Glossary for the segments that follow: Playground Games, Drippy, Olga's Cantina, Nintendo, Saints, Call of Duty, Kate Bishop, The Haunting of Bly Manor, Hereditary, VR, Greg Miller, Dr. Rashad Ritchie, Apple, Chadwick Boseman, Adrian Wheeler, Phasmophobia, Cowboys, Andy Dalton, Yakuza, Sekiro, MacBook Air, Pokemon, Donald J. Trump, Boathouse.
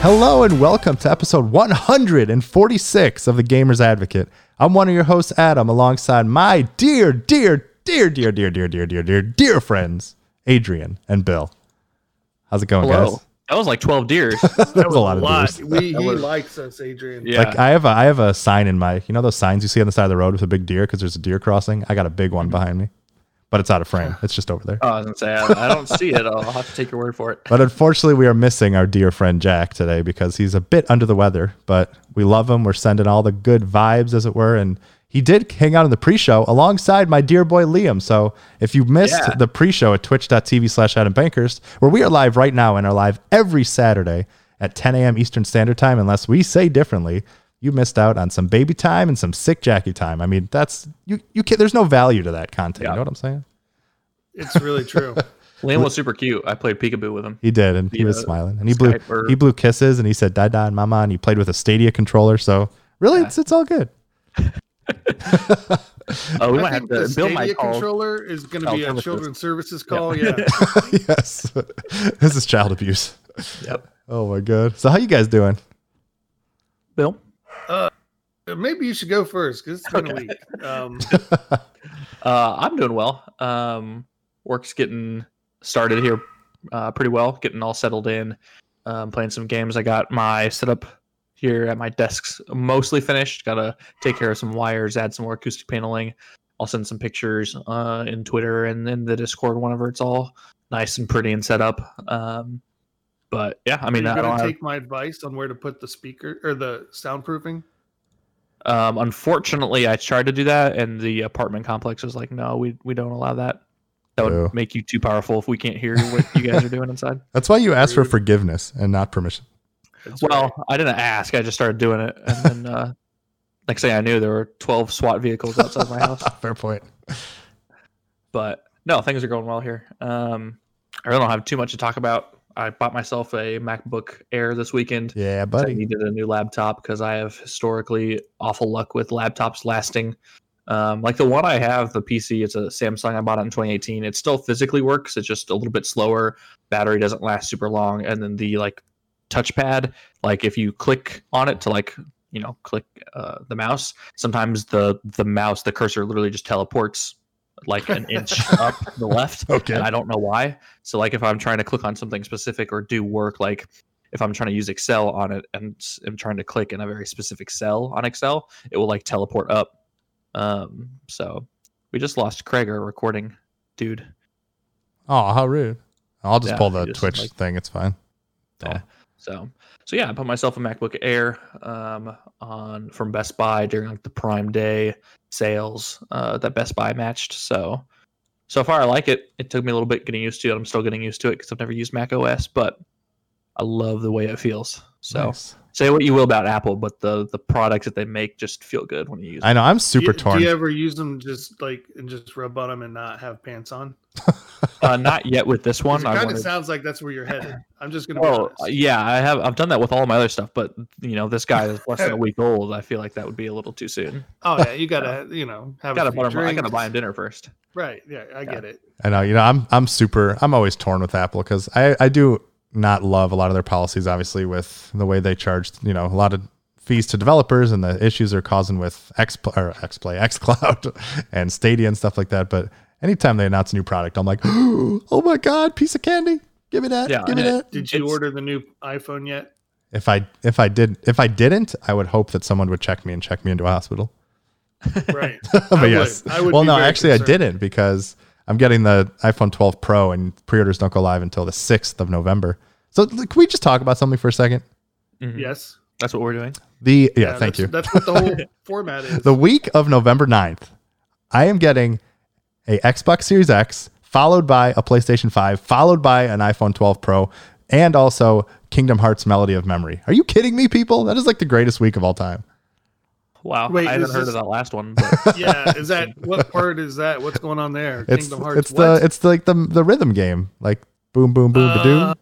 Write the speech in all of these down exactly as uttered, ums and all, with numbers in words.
Hello and welcome to episode one forty-six of The Gamer's Advocate. I'm one of your hosts, Adam, alongside my dear, dear, dear, dear, dear, dear, dear, dear, dear, dear friends, Adrian and Bill. How's it going, Hello. guys? That was like twelve deers. that, that was a lot, lot. of deers. We, he was... likes us, Adrian. Yeah. Like I have a I have a sign in my, you know those signs you see on the side of the road with a big deer because there's a deer crossing? I got a big one behind me. But it's out of frame. It's just over there. Oh, I was gonna say, I don't see it. I'll have to take your word for it. But unfortunately, we are missing our dear friend Jack today because he's a bit under the weather. But we love him. We're sending all the good vibes, as it were. And he did hang out in the pre-show alongside my dear boy Liam. So if you missed yeah. the pre-show at twitch dot t v slash Adam Bankhurst, where we are live right now and are live every Saturday at ten a.m. Eastern Standard Time, unless we say differently, you missed out on some baby time and some sick Jackie time. I mean, that's you. You can't. There's no value to that content. Yeah. You know what I'm saying? It's really true. Liam was super cute. I played peekaboo with him. He did, and he, he was uh, smiling, and he blew or... he blew kisses, and he said "da da" and "mama," and he played with a Stadia controller. So really, yeah. it's it's all good. Oh, we I might have to. The Stadia controller is going to be a children's services call. Yeah. yeah. Yes. This is child abuse. Yep. Oh my God. So how you guys doing, Bill? Uh, maybe you should go first because it's been okay. a week. Um, uh, I'm doing well. Um, work's getting started here uh, pretty well, getting all settled in, um, playing some games. I got my setup here at my desk's mostly finished. Got to take care of some wires, add some more acoustic paneling. I'll send some pictures uh, in Twitter and in the Discord whenever it's all nice and pretty and set up. Um, But yeah, I mean, I don't take have... my advice on where to put the speaker or the soundproofing. Um, unfortunately, I tried to do that, and the apartment complex was like, "No, we we don't allow that. That would Ew. make you too powerful if we can't hear what you guys are doing inside." That's why you asked for forgiveness and not permission. That's well, right. I didn't ask. I just started doing it, and then uh, next thing I knew, there were twelve SWAT vehicles outside my house. Fair point. But no, things are going well here. Um, I really don't have too much to talk about. I bought myself a MacBook Air this weekend. Yeah, buddy. I needed a new laptop because I have historically awful luck with laptops lasting. Um, like the one I have, the P C, it's a Samsung. I bought it in twenty eighteen. It still physically works. It's just a little bit slower. Battery doesn't last super long. And then the like touchpad, like if you click on it to like, you know, click uh, the mouse, sometimes the the mouse, the cursor literally just teleports like an inch up to the left. Okay. And I don't know why. So like if I'm trying to click on something specific or do work, like if I'm trying to use Excel on it and I'm trying to click in a very specific cell on Excel, it will like teleport up. Um, so we just lost Craig, our recording dude. Oh, how rude. I'll just yeah, pull the just Twitch like, thing. It's fine. Yeah. So, so yeah, I put myself a MacBook Air um, on from Best Buy during like the Prime Day sales uh, that Best Buy matched. So, so far I like it. It took me a little bit getting used to it. I'm still getting used to it because I've never used Mac O S, but I love the way it feels. So, nice. Say what you will about Apple, but the the products that they make just feel good when you use them. I know I'm super do you, torn. Do you ever use them just like and just rub on them and not have pants on? Uh, not yet with this one. It kind I wanted... of sounds like that's where you're headed. I'm just gonna. Oh well, yeah, I have. I've done that with all my other stuff, but you know, this guy is less than a week old. I feel like that would be a little too soon. Oh yeah, you gotta, you know, have gotta a buy him, I gotta buy him dinner first. Right. Yeah, I yeah. get it. I know. You know, I'm I'm super. I'm always torn with Apple because I I do not love a lot of their policies. Obviously, with the way they charge, you know, a lot of fees to developers and the issues they're causing with X or XPlay, XCloud, and Stadia and stuff like that, but. Anytime they announce a new product, I'm like, oh my God, piece of candy. Give me that. Yeah, give me that. Did you it's, order the new iPhone yet? If I if I did if I didn't, I would hope that someone would check me and check me into a hospital. Right. But I yes. Would. I would well no, actually concerned. I didn't because I'm getting the iPhone twelve Pro and pre-orders don't go live until the sixth of November. So can we just talk about something for a second? Mm-hmm. Yes. That's what we're doing. The yeah, yeah thank that's, you. That's what the whole format is. The week of November ninth, I am getting a Xbox Series X, followed by a PlayStation five, followed by an iPhone twelve Pro, and also Kingdom Hearts Melody of Memory. Are you kidding me, people? That is like the greatest week of all time. Wow. Wait, I haven't heard this... of that last one. But... yeah, is that what part is that? What's going on there? It's, Kingdom Hearts It's what? the it's like the the rhythm game. Like boom boom boom uh, ba-doom.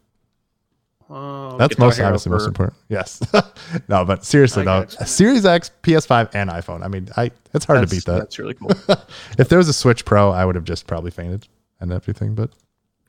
Uh, That's most obviously over. most important. Yes. No, but seriously though, no. Series X, P S five, and iPhone. I mean, I it's hard that's, to beat that. That's really cool. If there was a Switch Pro, I would have just probably fainted and everything. But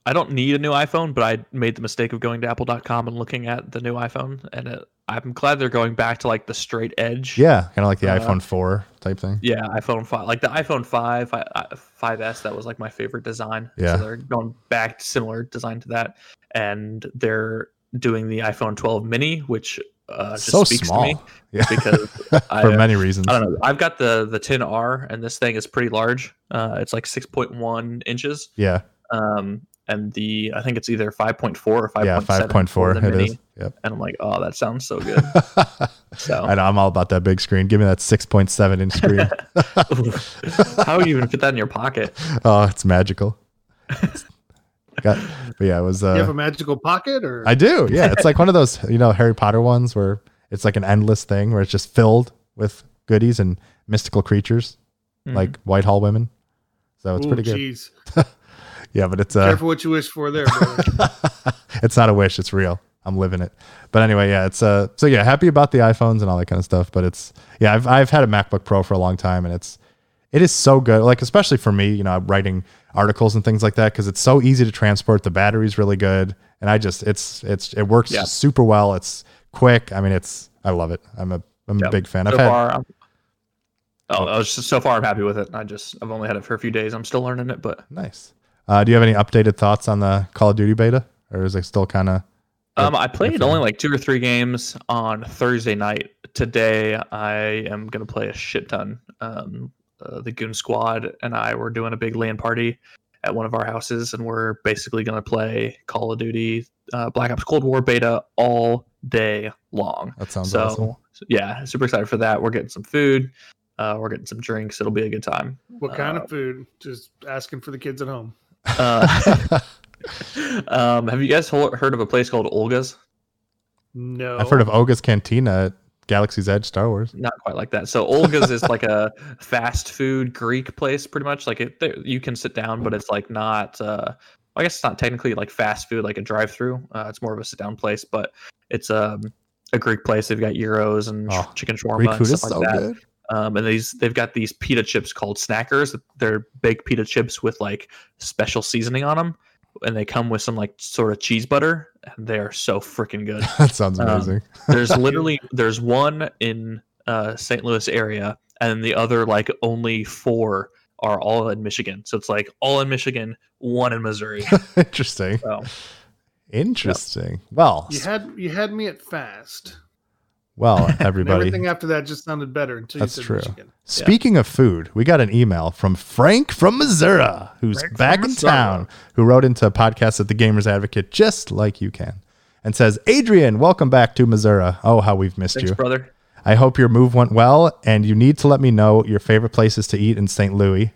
I don't need a new iPhone, but I made the mistake of going to apple dot com and looking at the new iPhone, and it, I'm glad they're going back to like the straight edge. Yeah, kind of like the uh, iPhone four type thing. Yeah, iPhone five, like the iPhone five, five S, that was like my favorite design. Yeah. So they're going back to similar design to that, and they're doing the iPhone twelve mini, which uh, just so speaks small. to me yeah. because I, for many reasons. I don't know. I've got the the ten R, and this thing is pretty large. Uh, it's like six point one inches. Yeah. Um. And the, I think it's either five point four or five point seven. Yeah, five point four. It mini. is. Yep. And I'm like, oh, that sounds so good. So I know, I'm all about that big screen. Give me that six point seven inch screen. How would you even fit that in your pocket? Oh, it's magical. It's got, but yeah, it was. Uh, you have a magical pocket, or? I do. Yeah, it's like one of those, you know, Harry Potter ones where it's like an endless thing where it's just filled with goodies and mystical creatures, mm-hmm. like Whitehall women. So it's Ooh, pretty good. Geez. Yeah, but it's uh, careful what you wish for there, brother. It's not a wish; it's real. I'm living it. But anyway, yeah, it's uh, so yeah, happy about the iPhones and all that kind of stuff. But it's yeah, I've I've had a MacBook Pro for a long time, and it's it is so good. Like especially for me, you know, I'm writing articles and things like that because it's so easy to transport. The battery's really good, and I just it's it's it works yeah. super well. It's quick. I mean, it's I love it. I'm a I'm yep. a big fan. So I've had. Far, I'm- oh, I was just, so far I'm happy with it. I just I've only had it for a few days. I'm still learning it, but nice. Uh, do you have any updated thoughts on the Call of Duty beta, or is it still kind of? Um, I played only like two or three games on Thursday night. Today, I am gonna play a shit ton. Um, uh, the Goon Squad and I were doing a big LAN party at one of our houses, and we're basically gonna play Call of Duty, uh, Black Ops Cold War beta all day long. That sounds so, awesome. Yeah, super excited for that. We're getting some food. Uh, we're getting some drinks. It'll be a good time. What kind uh, of food? Just asking for the kids at home. uh, um, have you guys heard of a place called Olga's? No, I've heard of Olga's Cantina at Galaxy's Edge Star Wars. Not quite like that. So Olga's is like a fast food Greek place, pretty much. Like it, there, you can sit down, but it's like not. Uh, I guess it's not technically like fast food, like a drive-through. Uh, it's more of a sit-down place, but it's um, a Greek place. They've got gyros and oh, chicken shawarma and stuff like so that. Good. Um, and these they've got these pita chips called Snackers. They're baked pita chips with like special seasoning on them, and they come with some like sort of cheese butter. And they are so freaking good. That sounds amazing. Um, there's literally there's one in uh, Saint Louis area, and the other like only four are all in Michigan. So it's like all in Michigan, one in Missouri. Interesting. So, Interesting. Yeah. Well, you had you had me at fast. Well, everybody. Everything after that just sounded better until you said true. Michigan. Speaking yeah. of food, we got an email from Frank from Missouri, who's Frank back in Missouri. town, who wrote into a podcast at the Gamers Advocate, just like you can, and says, Adrian, welcome back to Missouri. Oh, how we've missed Thanks, you. brother. I hope your move went well, and you need to let me know your favorite places to eat in Saint Louis,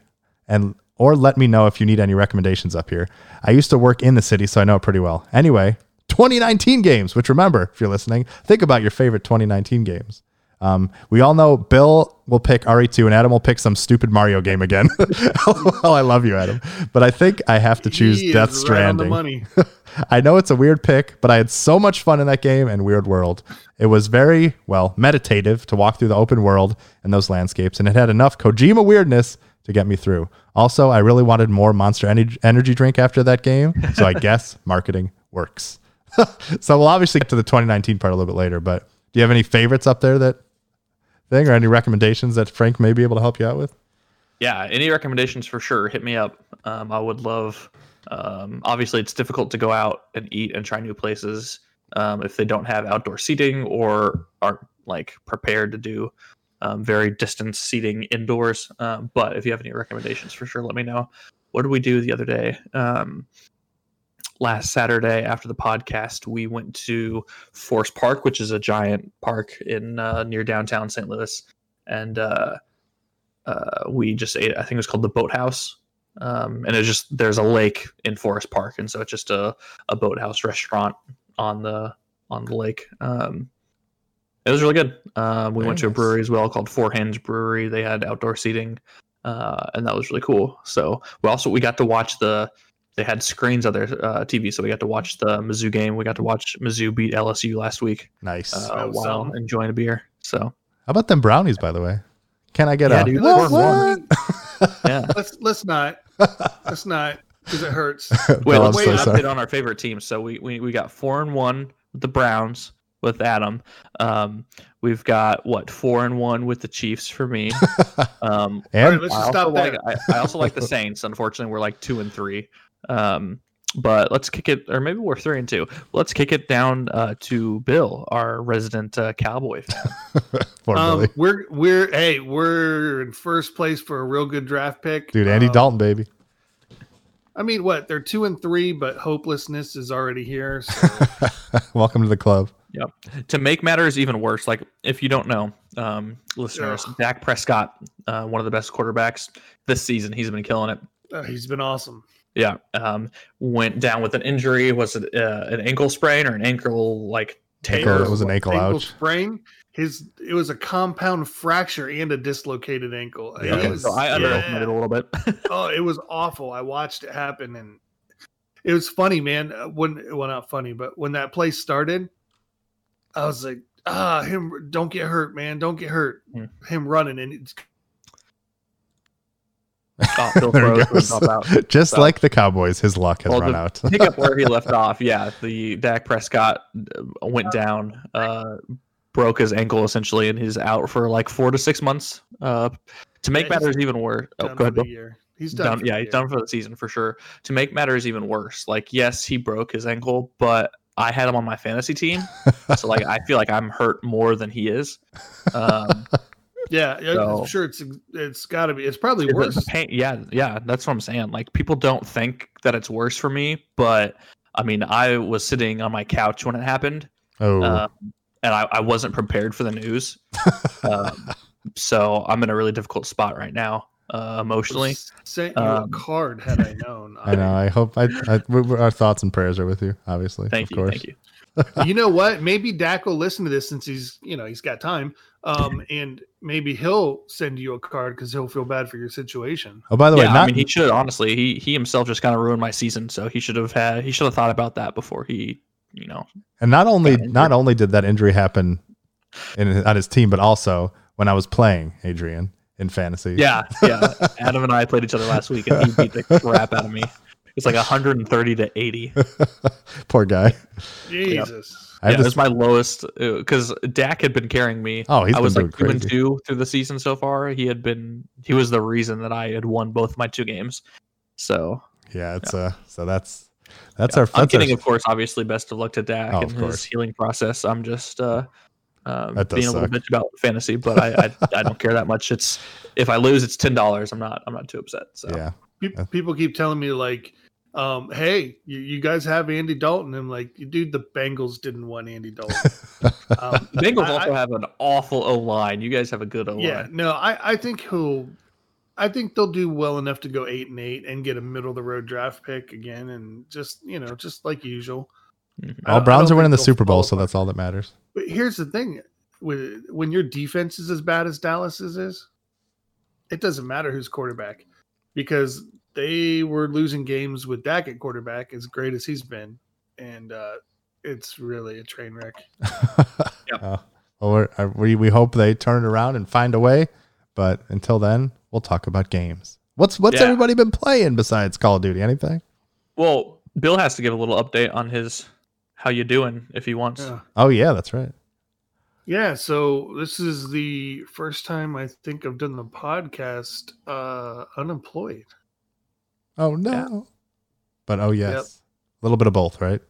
and or let me know if you need any recommendations up here. I used to work in the city, so I know it pretty well. Anyway, twenty nineteen games, which remember, if you're listening, think about your favorite twenty nineteen games. Um, we all know Bill will pick R E two and Adam will pick some stupid Mario game again. Oh, I love you, Adam. But I think I have to choose he Death Stranding. Right on the money. I know it's a weird pick, but I had so much fun in that game and Weird World. It was very, well, meditative to walk through the open world and those landscapes, and it had enough Kojima weirdness to get me through. Also, I really wanted more Monster Ener- Energy drink after that game, so I guess marketing works. So we'll obviously get to the twenty nineteen part a little bit later, but do you have any favorites up there that thing or any recommendations that Frank may be able to help you out with? Yeah, any recommendations for sure. Hit me up. Um, I would love, um, obviously it's difficult to go out and eat and try new places um, if they don't have outdoor seating or aren't like prepared to do um, very distant seating indoors. Um, but if you have any recommendations for sure, let me know. What did we do the other day? Um, Last Saturday after the podcast, we went to Forest Park, which is a giant park in uh, near downtown Saint Louis. And uh, uh, we just ate, I think it was called the Boathouse. Um, and it's just, there's a lake in Forest Park. And so it's just a, a boathouse restaurant on the, on the lake. Um, it was really good. Um, we Very went nice. to a brewery as well called Four Hands Brewery. They had outdoor seating uh, and that was really cool. So we also, we got to watch the, They had screens on their uh, T V, so we got to watch the Mizzou game. We got to watch Mizzou beat L S U last week. Nice. Uh, while awesome. enjoying a beer. So, how about them brownies, by the way? Can I get yeah, a dude, what? what? yeah. Let's let's not. Let's not. because it hurts. Wait, let's wait so update on our favorite teams. So we, we, we got four and one with the Browns with Adam. Um, we've got what four and one with the Chiefs for me. Um, and right, let's I, just also stop like, I, I also like the Saints. Unfortunately, we're like two and three. Um, but let's kick it, or maybe we're three and two. Let's kick it down uh, to Bill, our resident uh, Cowboy fan. um, we're we're hey we're in first place for a real good draft pick, dude. Andy um, Dalton, baby. I mean, what? They're two and three, but hopelessness is already here. So. Welcome to the club. Yep. To make matters even worse, like if you don't know, um, listeners, Ugh. Dak Prescott, uh, one of the best quarterbacks this season. He's been killing it. Uh, he's been awesome. Yeah. Um, went down with an injury. Was it uh, an ankle sprain or an ankle like tear? It was an ankle, ankle sprain. His it was a compound fracture and a dislocated ankle. Yeah, was, so I underestimated yeah. it a little bit. Oh, it was awful. I watched it happen, and it was funny, man. When well, not funny, but when that play started, I was like, ah, him, don't get hurt, man, don't get hurt. Hmm. Him running and it's oh, Bill froze, out. Just so. Like the Cowboys, his luck has well, run out. Pick up where he left off. Yeah, the Dak Prescott went down. Uh, broke his ankle essentially, and he's out for like four to six months. Uh, to make yeah, matters even worse, oh, go ahead, Bill. He's done. done yeah, he's year. done for the season for sure. To make matters even worse, like yes, he broke his ankle, but I had him on my fantasy team, so like I feel like I'm hurt more than he is. Um, yeah, so, I'm sure it's it's got to be. It's probably it's worse. Pain, yeah, yeah, that's what I'm saying. Like people don't think that it's worse for me, but I mean, I was sitting on my couch when it happened. Oh. Um, And I, I wasn't prepared for the news. Um, so I'm in a really difficult spot right now, uh, emotionally. Sent you um, a card had I known. I, I know. I hope I, I, our thoughts and prayers are with you, obviously. Thank of you. Course. Thank you. You know what? Maybe Dak will listen to this since he's, you know, he's got time. Um, and maybe he'll send you a card because he'll feel bad for your situation. Oh, by the yeah, way, not- I mean, he should, honestly. He, he himself just kind of ruined my season. So he should have had, he should have thought about that before he. You know, and not only not only did that injury happen in, on his team, but also when I was playing Adrian in fantasy. Yeah, yeah. Adam and I played each other last week, and he beat the crap out of me. It's like one thirty to eighty. Poor guy. Jesus. Yeah, yeah this was my lowest because Dak had been carrying me. Oh, he's I was like two crazy. and two through the season so far. He had been. He was the reason that I had won both my two games. So yeah, it's yeah. uh so that's. That's yeah, our. I'm that's kidding, our... of course. Obviously, best of luck to Dak oh, and his course. healing process. I'm just uh, um, being a suck. little bitch about fantasy, but I, I I don't care that much. It's if I lose, it's ten dollars. I'm not I'm not too upset. So yeah, people, people keep telling me like, um, hey, you, you guys have Andy Dalton. I'm like, dude, the Bengals didn't want Andy Dalton. um, the Bengals I, also I, have an awful O line. You guys have a good O line. Yeah, no, I I think he'll. I think they'll do well enough to go eight and eight and get a middle of the road draft pick again, and just you know, just like usual. All Browns are winning the Super Bowl, so that's all that matters. But here's the thing: when when your defense is as bad as Dallas's is, it doesn't matter who's quarterback because they were losing games with Dak at quarterback, as great as he's been, and uh, it's really a train wreck. Yep. uh, well, we we hope they turn it around and find a way, but until then. We'll talk about games. What's what's yeah. everybody been playing besides Call of Duty? Anything? Well, Bill has to give a little update on his how you doing if he wants. Yeah. Oh yeah, that's right. Yeah, so this is the first time I think I've done the podcast uh, unemployed. Oh no. Yeah. But oh yes. Yep. A little bit of both, right?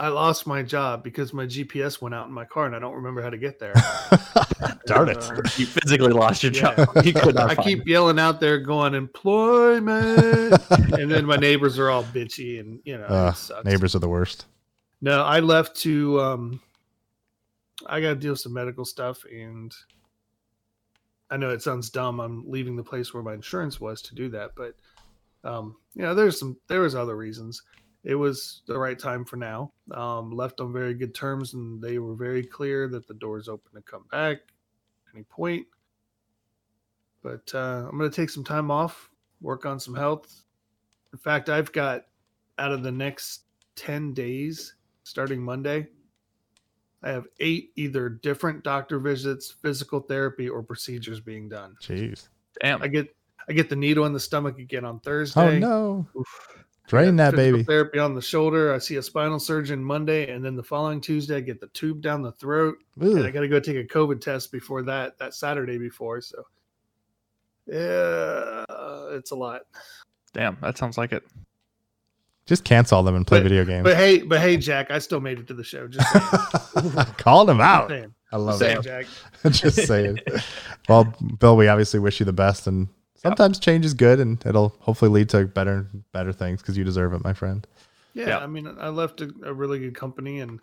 I lost my job because my G P S went out in my car and I don't remember how to get there. Darn it. Uh, you physically lost your yeah. job. You could not I keep it. yelling out there going, employment. And then my neighbors are all bitchy and, you know, uh, it sucks. Neighbors are the worst. No, I left to, um, I got to deal with some medical stuff. And I know it sounds dumb. I'm leaving the place where my insurance was to do that. But, um, you know, there's some, there was other reasons. It was the right time for now. Um, left on very good terms, and they were very clear that the door's open to come back at any point. But uh, I'm going to take some time off, work on some health. In fact, I've got out of the next ten days, starting Monday, I have eight either different doctor visits, physical therapy, or procedures being done. Jeez. Damn. I get I get the needle in the stomach again on Thursday. Oh, no. Oof. Drain that baby. Therapy on the shoulder. I see a spinal surgeon Monday, and then the following Tuesday, I get the tube down the throat. Ooh. And I got to go take a COVID test before that, that Saturday before. So, yeah, it's a lot. Damn, that sounds like it. Just cancel them and play but, video games. But hey, but hey, Jack, I still made it to the show. Just called him out. Damn. I love it. Jack. Just saying. Well, Bill, we obviously wish you the best, and sometimes yep. change is good, and it'll hopefully lead to better, better things because you deserve it, my friend. Yeah, yep. I mean, I left a, a really good company, and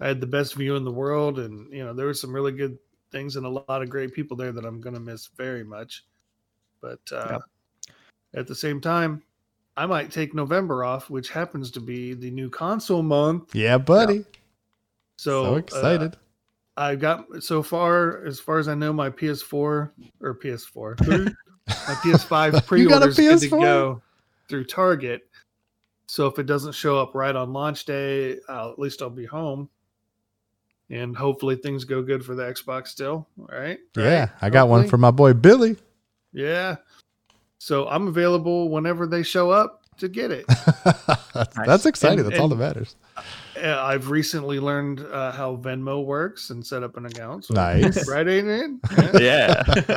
I had the best view in the world, and you know, there were some really good things and a lot of great people there that I'm going to miss very much. But uh, yep. at the same time, I might take November off, which happens to be the new console month. Yeah, buddy. Yep. So, so excited. Uh, I've got, so far, as far as I know, my P S four or P S four, my P S five pre-order is good to go through Target. So if it doesn't show up right on launch day, I'll, at least I'll be home. And hopefully things go good for the Xbox still. All right. Yeah, right. I got hopefully. one for my boy Billy. Yeah. So I'm available whenever they show up to get it. that's, nice. that's exciting. And, that's and, all that matters. I've recently learned uh, how Venmo works and set up an account. So nice. Right, Adrian? Yeah. yeah.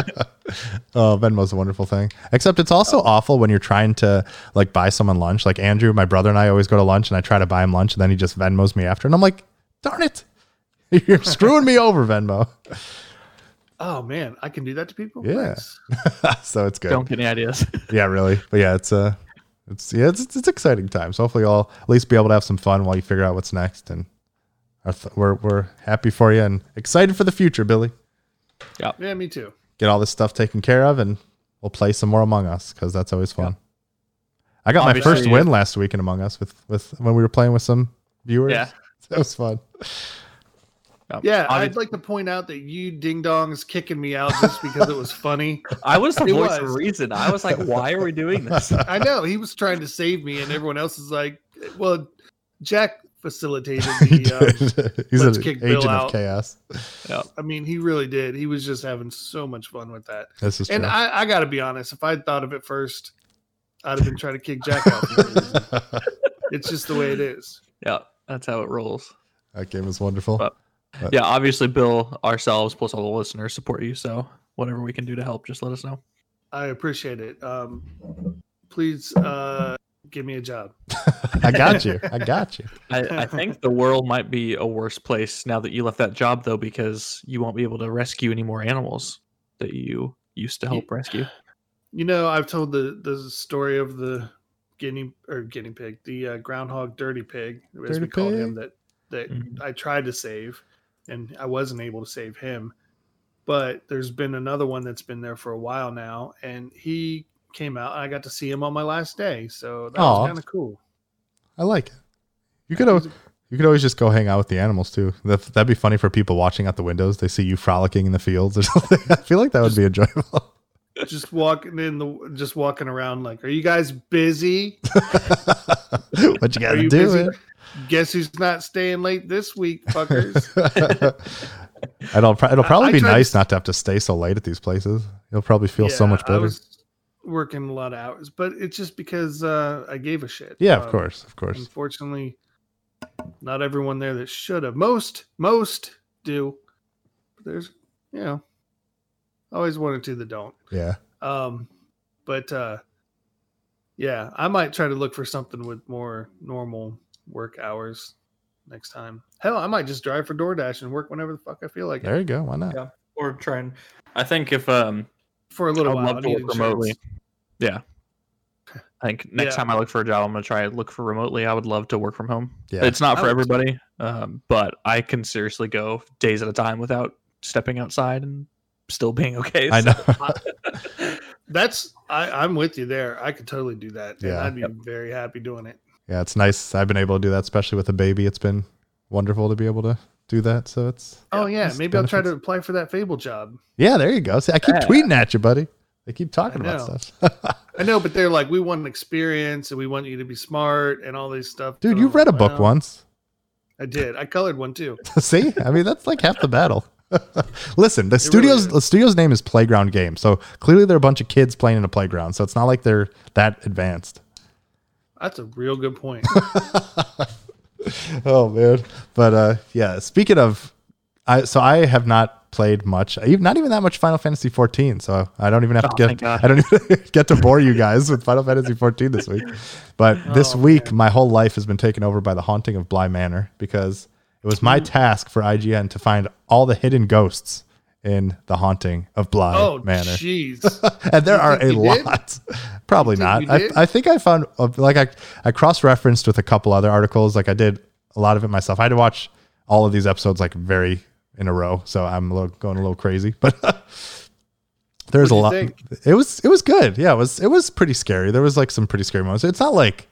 Oh, Venmo's a wonderful thing. Except it's also oh. awful when you're trying to like buy someone lunch. Like Andrew, my brother, and I always go to lunch, and I try to buy him lunch, and then he just Venmos me after. And I'm like, darn it. You're screwing me over, Venmo. Oh, man. I can do that to people? Yeah. So it's good. Don't get any ideas. Yeah, really. But yeah, it's... Uh, It's yeah, it's it's exciting times. So hopefully, I'll at least be able to have some fun while you figure out what's next. And our th- we're we're happy for you and excited for the future, Billy. Yeah, yeah, me too. Get all this stuff taken care of, and we'll play some more Among Us because that's always fun. Yep. I got Obviously, my first yeah. win last week in Among Us with, with when we were playing with some viewers. Yeah, that was fun. Um, yeah, I'd, I'd like to point out that you ding dongs kicking me out just because it was funny. I was the it voice was. of reason. I was like, why are we doing this? I know. He was trying to save me, and everyone else is like, well, Jack facilitated the um, He's let's an kick agent Bill out. of chaos. Yeah. I mean, he really did. He was just having so much fun with that. This is and true. I, I got to be honest, if I'd thought of it first, I'd have been trying to kick Jack out. For no reason. It's just the way it is. Yeah, that's how it rolls. That game is wonderful. But- But. Yeah, obviously, Bill, ourselves, plus all the listeners support you. So whatever we can do to help, just let us know. I appreciate it. Um, please uh, give me a job. I got you. I got you. I, I think the world might be a worse place now that you left that job, though, because you won't be able to rescue any more animals that you used to help you, rescue. You know, I've told the, the story of the guinea or guinea pig, the uh, groundhog dirty pig, dirty as we pig. called him, that, that mm-hmm. I tried to save. And I wasn't able to save him. But there's been another one that's been there for a while now. And he came out. And I got to see him on my last day. So that Aww. was kind of cool. I like it. You could, a- you could always just go hang out with the animals, too. That'd be funny for people watching out the windows. They see you frolicking in the fields or something. I feel like that would be enjoyable. Just walking in the, just walking around like, are you guys busy? What you got to do? Guess who's not staying late this week, fuckers. it'll, it'll probably I, I be nice to, not to have to stay so late at these places. You'll probably feel yeah, so much better. I was working a lot of hours, but it's just because uh, I gave a shit. Yeah, um, of course, of course. Unfortunately, not everyone there that should have. Most, most do. But there's, you know, always one or two that don't. Yeah. Um, but uh, yeah, I might try to look for something with more normal work hours next time. Hell, I might just drive for DoorDash and work whenever the fuck I feel like there it. You go. Why not? Yeah. Or try and I think if um for a little I'll while I need remotely. Yeah. I think next yeah. time I look for a job, I'm gonna try and look for remotely. I would love to work from home. Yeah. It's not for everybody, um, but I can seriously go days at a time without stepping outside and still being okay. So. I know. That's I, I'm with you there. I could totally do that. Yeah. And I'd be yep. very happy doing it. Yeah, it's nice. I've been able to do that, especially with a baby. It's been wonderful to be able to do that. So it's oh yeah, it's maybe benefits. I'll try to apply for that Fable job. Yeah, there you go. See, I keep yeah. tweeting at you, buddy. They keep talking about stuff. I know, but they're like, we want an experience, and we want you to be smart, and all this stuff. Dude, so you read a book well, once. I did. I colored one too. See, I mean, that's like half the battle. Listen, the it studio's really the studio's name is Playground Games, so clearly they're a bunch of kids playing in a playground. So it's not like they're that advanced. That's a real good point. Oh, man. But uh, yeah, speaking of, I so I have not played much, not even that much Final Fantasy fourteen. So I don't even have oh, to get, I don't even get to bore you guys with Final Fantasy fourteen this week. But oh, this week, man. My whole life has been taken over by The Haunting of Bly Manor, because it was my task for I G N to find all the hidden ghosts in The Haunting of Bly oh, Manor. Jeez. And there you are a lot. Did? Probably not. I, I think I found, like, I, I cross-referenced with a couple other articles. Like, I did a lot of it myself. I had to watch all of these episodes, like, very in a row. So I'm a little, going a little crazy. But there's a lot. Think? It was it was good. Yeah, it was it was pretty scary. There was, like, some pretty scary moments. It's not, like,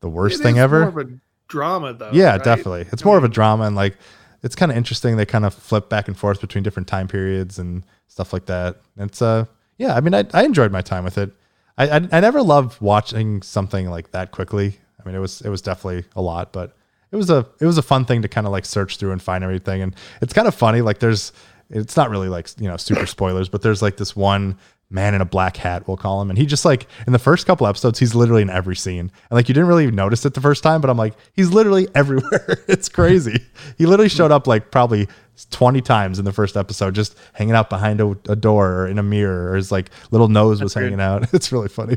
the worst it thing ever. More of a drama, though. Yeah, right? Definitely. It's more of a drama, and, like, it's kind of interesting. They kind of flip back and forth between different time periods and stuff like that. It's uh, yeah. I mean, I, I enjoyed my time with it. I, I I never loved watching something like that quickly. I mean, it was it was definitely a lot, but it was a it was a fun thing to kind of like search through and find everything. And it's kind of funny. Like, there's, it's not really like, you know, super spoilers, but there's like this one man in a black hat, we'll call him, and he just, like, in the first couple episodes, he's literally in every scene, and like you didn't really notice it the first time, but I'm like, he's literally everywhere. It's crazy. He literally showed up like probably twenty times in the first episode, just hanging out behind a, a door or in a mirror, or his like little nose That's was weird. Hanging out. It's really funny.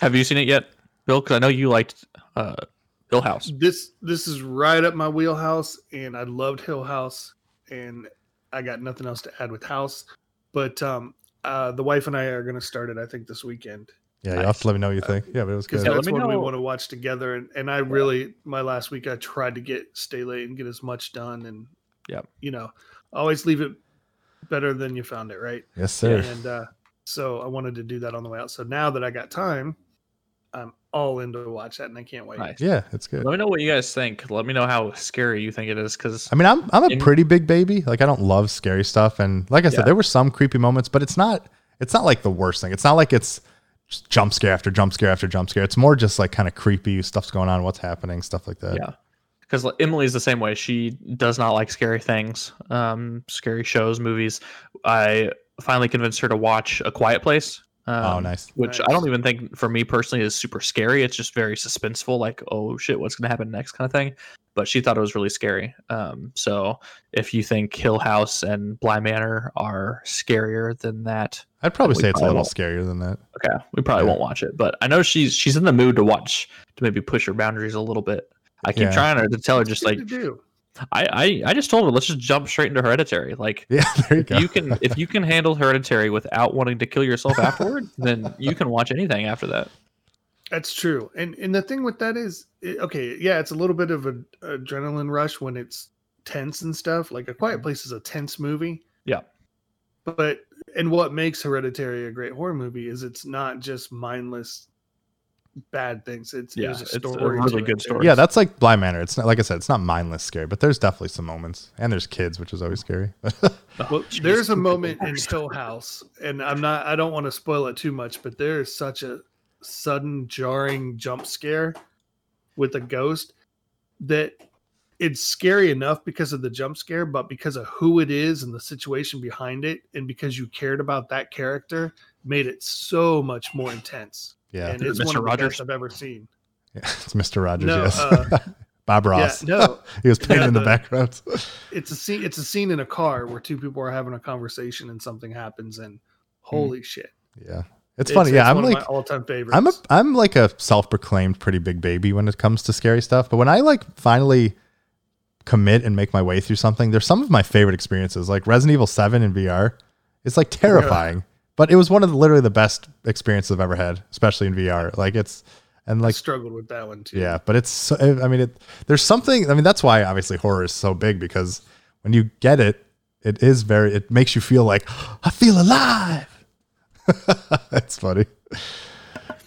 Have you seen it yet, Bill? Because I know you liked uh Hill House. This this is right up my wheelhouse, and I loved Hill House, and I got nothing else to add with House, but um Uh, the wife and I are going to start it, I think, this weekend. Yeah, you'll have to let me know what you think. Uh, yeah, but it was good. Yeah, that's one we want to watch together. And, and I really, my last week, I tried to get stay late and get as much done. And, yeah, you know, always leave it better than you found it, right? Yes, sir. And uh, so I wanted to do that on the way out. So now that I got time, I'm all in to watch that, and I can't wait. Nice. Yeah, it's good. Let me know what you guys think. Let me know how scary you think it is, because I mean, I'm I'm a pretty big baby. Like, I don't love scary stuff, and like I said, yeah. There were some creepy moments, but it's not it's not like the worst thing. It's not like it's just jump scare after jump scare after jump scare. It's more just like kind of creepy stuff's going on, what's happening, stuff like that. Yeah, because like, Emily's the same way. She does not like scary things, um, scary shows, movies. I finally convinced her to watch A Quiet Place. Um, oh, nice. Which nice. I don't even think for me personally is super scary. It's just very suspenseful, like, oh shit, what's going to happen next kind of thing. But she thought it was really scary. Um, so if you think Hill House and Bly Manor are scarier than that, I'd probably say it's probably a little won't. Scarier than that. Okay, we probably yeah. won't watch it. But I know she's she's in the mood to watch, to maybe push her boundaries a little bit. I keep yeah. trying her to tell her just like. I, I I just told her, let's just jump straight into Hereditary. Like, yeah, there you, go. you can if you can handle Hereditary without wanting to kill yourself afterward, then you can watch anything after that. That's true. And and the thing with that is, it, okay, yeah, it's a little bit of an adrenaline rush when it's tense and stuff. Like, A Quiet Place is a tense movie. Yeah. But and what makes Hereditary a great horror movie is it's not just mindless bad things. It's yeah, it was a story. It's a really good story. Yeah, that's like Bly Manor. It's not, like I said, it's not mindless scary, but there's definitely some moments, and there's kids, which is always scary. Well, there's a moment in Hill House, and I'm not, I don't want to spoil it too much, but there is such a sudden jarring jump scare with a ghost that it's scary enough because of the jump scare, but because of who it is and the situation behind it, and because you cared about that character, made it so much more intense. Yeah, and it's Mister one of the Rogers best I've ever seen. Yeah, it's Mister Rogers. No, yes, uh, Bob Ross. Yeah, no, he was playing yeah, in the, the background. It's a scene. It's a scene in a car where two people are having a conversation and something happens, and holy mm. shit. Yeah, it's, it's funny. It's yeah, I'm one like of my all-time favorites. I'm a I'm like a self-proclaimed pretty big baby when it comes to scary stuff, but when I like finally commit and make my way through something, there's some of my favorite experiences, like Resident Evil seven in V R. It's like terrifying. Yeah. But it was one of the, literally the best experiences I've ever had, especially in V R. Like it's, and like I struggled with that one too. Yeah, but it's, I mean, it, there's something, I mean, that's why obviously horror is so big, because when you get it, it is very, it makes you feel like, I feel alive. That's funny.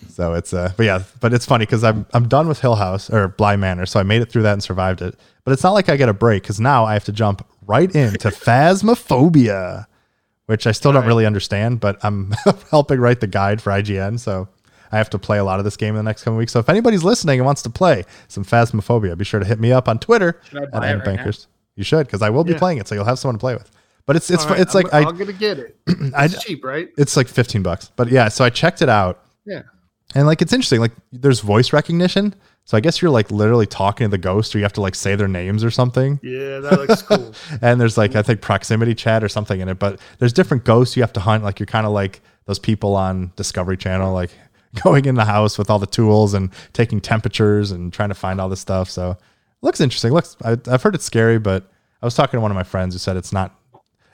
So it's, uh, but yeah, but it's funny because I'm, I'm done with Hill House or Bly Manor. So I made it through that and survived it, but it's not like I get a break, because now I have to jump right into Phasmophobia, which I still don't really understand, but I'm helping write the guide for I G N. So I have to play a lot of this game in the next coming weeks. So if anybody's listening and wants to play some Phasmophobia, be sure to hit me up on Twitter at Adam Bankhurst. You should, because I will be yeah. playing it, so you'll have someone to play with. But it's it's right, it's I'm, like I'm I, gonna get it. It's I, cheap, right? It's like fifteen bucks. But yeah, so I checked it out. Yeah. And like, it's interesting, like there's voice recognition. So I guess you're like literally talking to the ghost, or you have to like say their names or something. Yeah, that looks cool. And there's like, I think proximity chat or something in it, but there's different ghosts you have to hunt. Like you're kind of like those people on Discovery Channel, like going in the house with all the tools and taking temperatures and trying to find all this stuff. So it looks interesting. It looks, I, I've heard it's scary, but I was talking to one of my friends who said it's not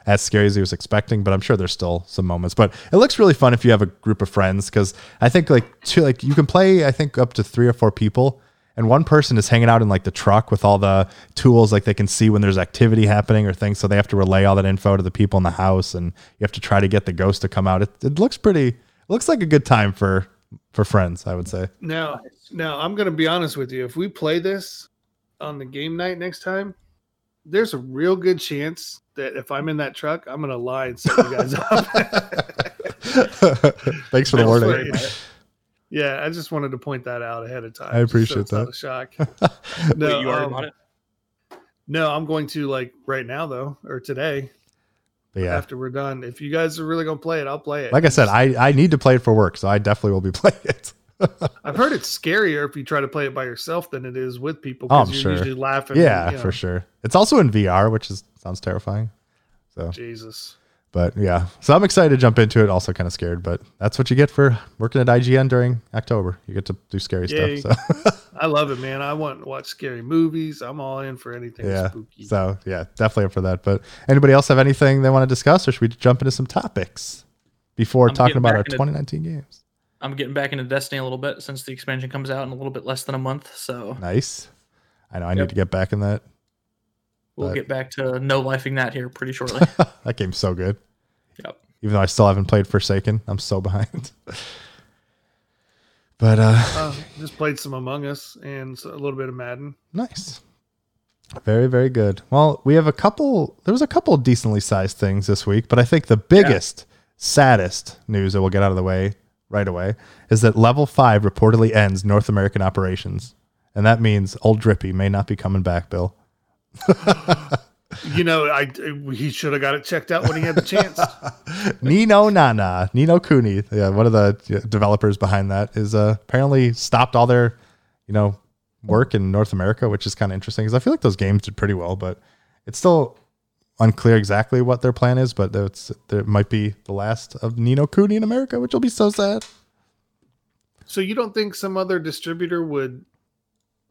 as scary as he was expecting, but I'm sure there's still some moments. But it looks really fun if you have a group of friends, because I think like two, like you can play, I think up to three or four people, and one person is hanging out in like the truck with all the tools, like they can see when there's activity happening or things, so they have to relay all that info to the people in the house, and you have to try to get the ghost to come out. It, it looks pretty, it looks like a good time for for friends, I would say. Now, now I'm going to be honest with you. If we play this on the game night next time, there's a real good chance that if I'm in that truck, I'm going to lie and set you guys up. Thanks for the warning. Yeah, I just wanted to point that out ahead of time. I appreciate so that. Not a shock. No, Wait, you are um, on it? No, I'm going to like right now though, or today. Yeah. After we're done, if you guys are really going to play it, I'll play it. Like I said, I, I need to play it for work, so I definitely will be playing it. I've heard it's scarier if you try to play it by yourself than it is with people, because oh, you're sure. usually laughing. Yeah, and, you know. For sure. It's also in V R, which is sounds terrifying. So Jesus. But yeah, so I'm excited to jump into it. Also kind of scared, but that's what you get for working at I G N during October. You get to do scary Yay. stuff. So. I love it, man. I want to watch scary movies. I'm all in for anything yeah. spooky. So yeah, definitely up for that. But anybody else have anything they want to discuss, or should we jump into some topics before I'm talking about our twenty nineteen games? I'm getting back into Destiny a little bit since the expansion comes out in a little bit less than a month. So nice. I know I yep. need to get back in that. We'll but. get back to no-lifing that here pretty shortly. That game's so good. Yep. Even though I still haven't played Forsaken, I'm so behind. But uh, uh, just played some Among Us and a little bit of Madden. Nice. Very, very good. Well, we have a couple. There was a couple decently sized things this week, but I think the biggest, yeah. saddest news that we'll get out of the way right away is that Level Five reportedly ends North American operations, and that means Old Drippy may not be coming back, Bill. You know, I he should have got it checked out when he had the chance. Nino Nana, Nino Cooney, yeah, one of the developers behind that, is uh, apparently stopped all their, you know, work in North America, which is kind of interesting because I feel like those games did pretty well, but it's still unclear exactly what their plan is. But it's it might be the last of Nino Cooney in America, which will be so sad. So you don't think some other distributor would?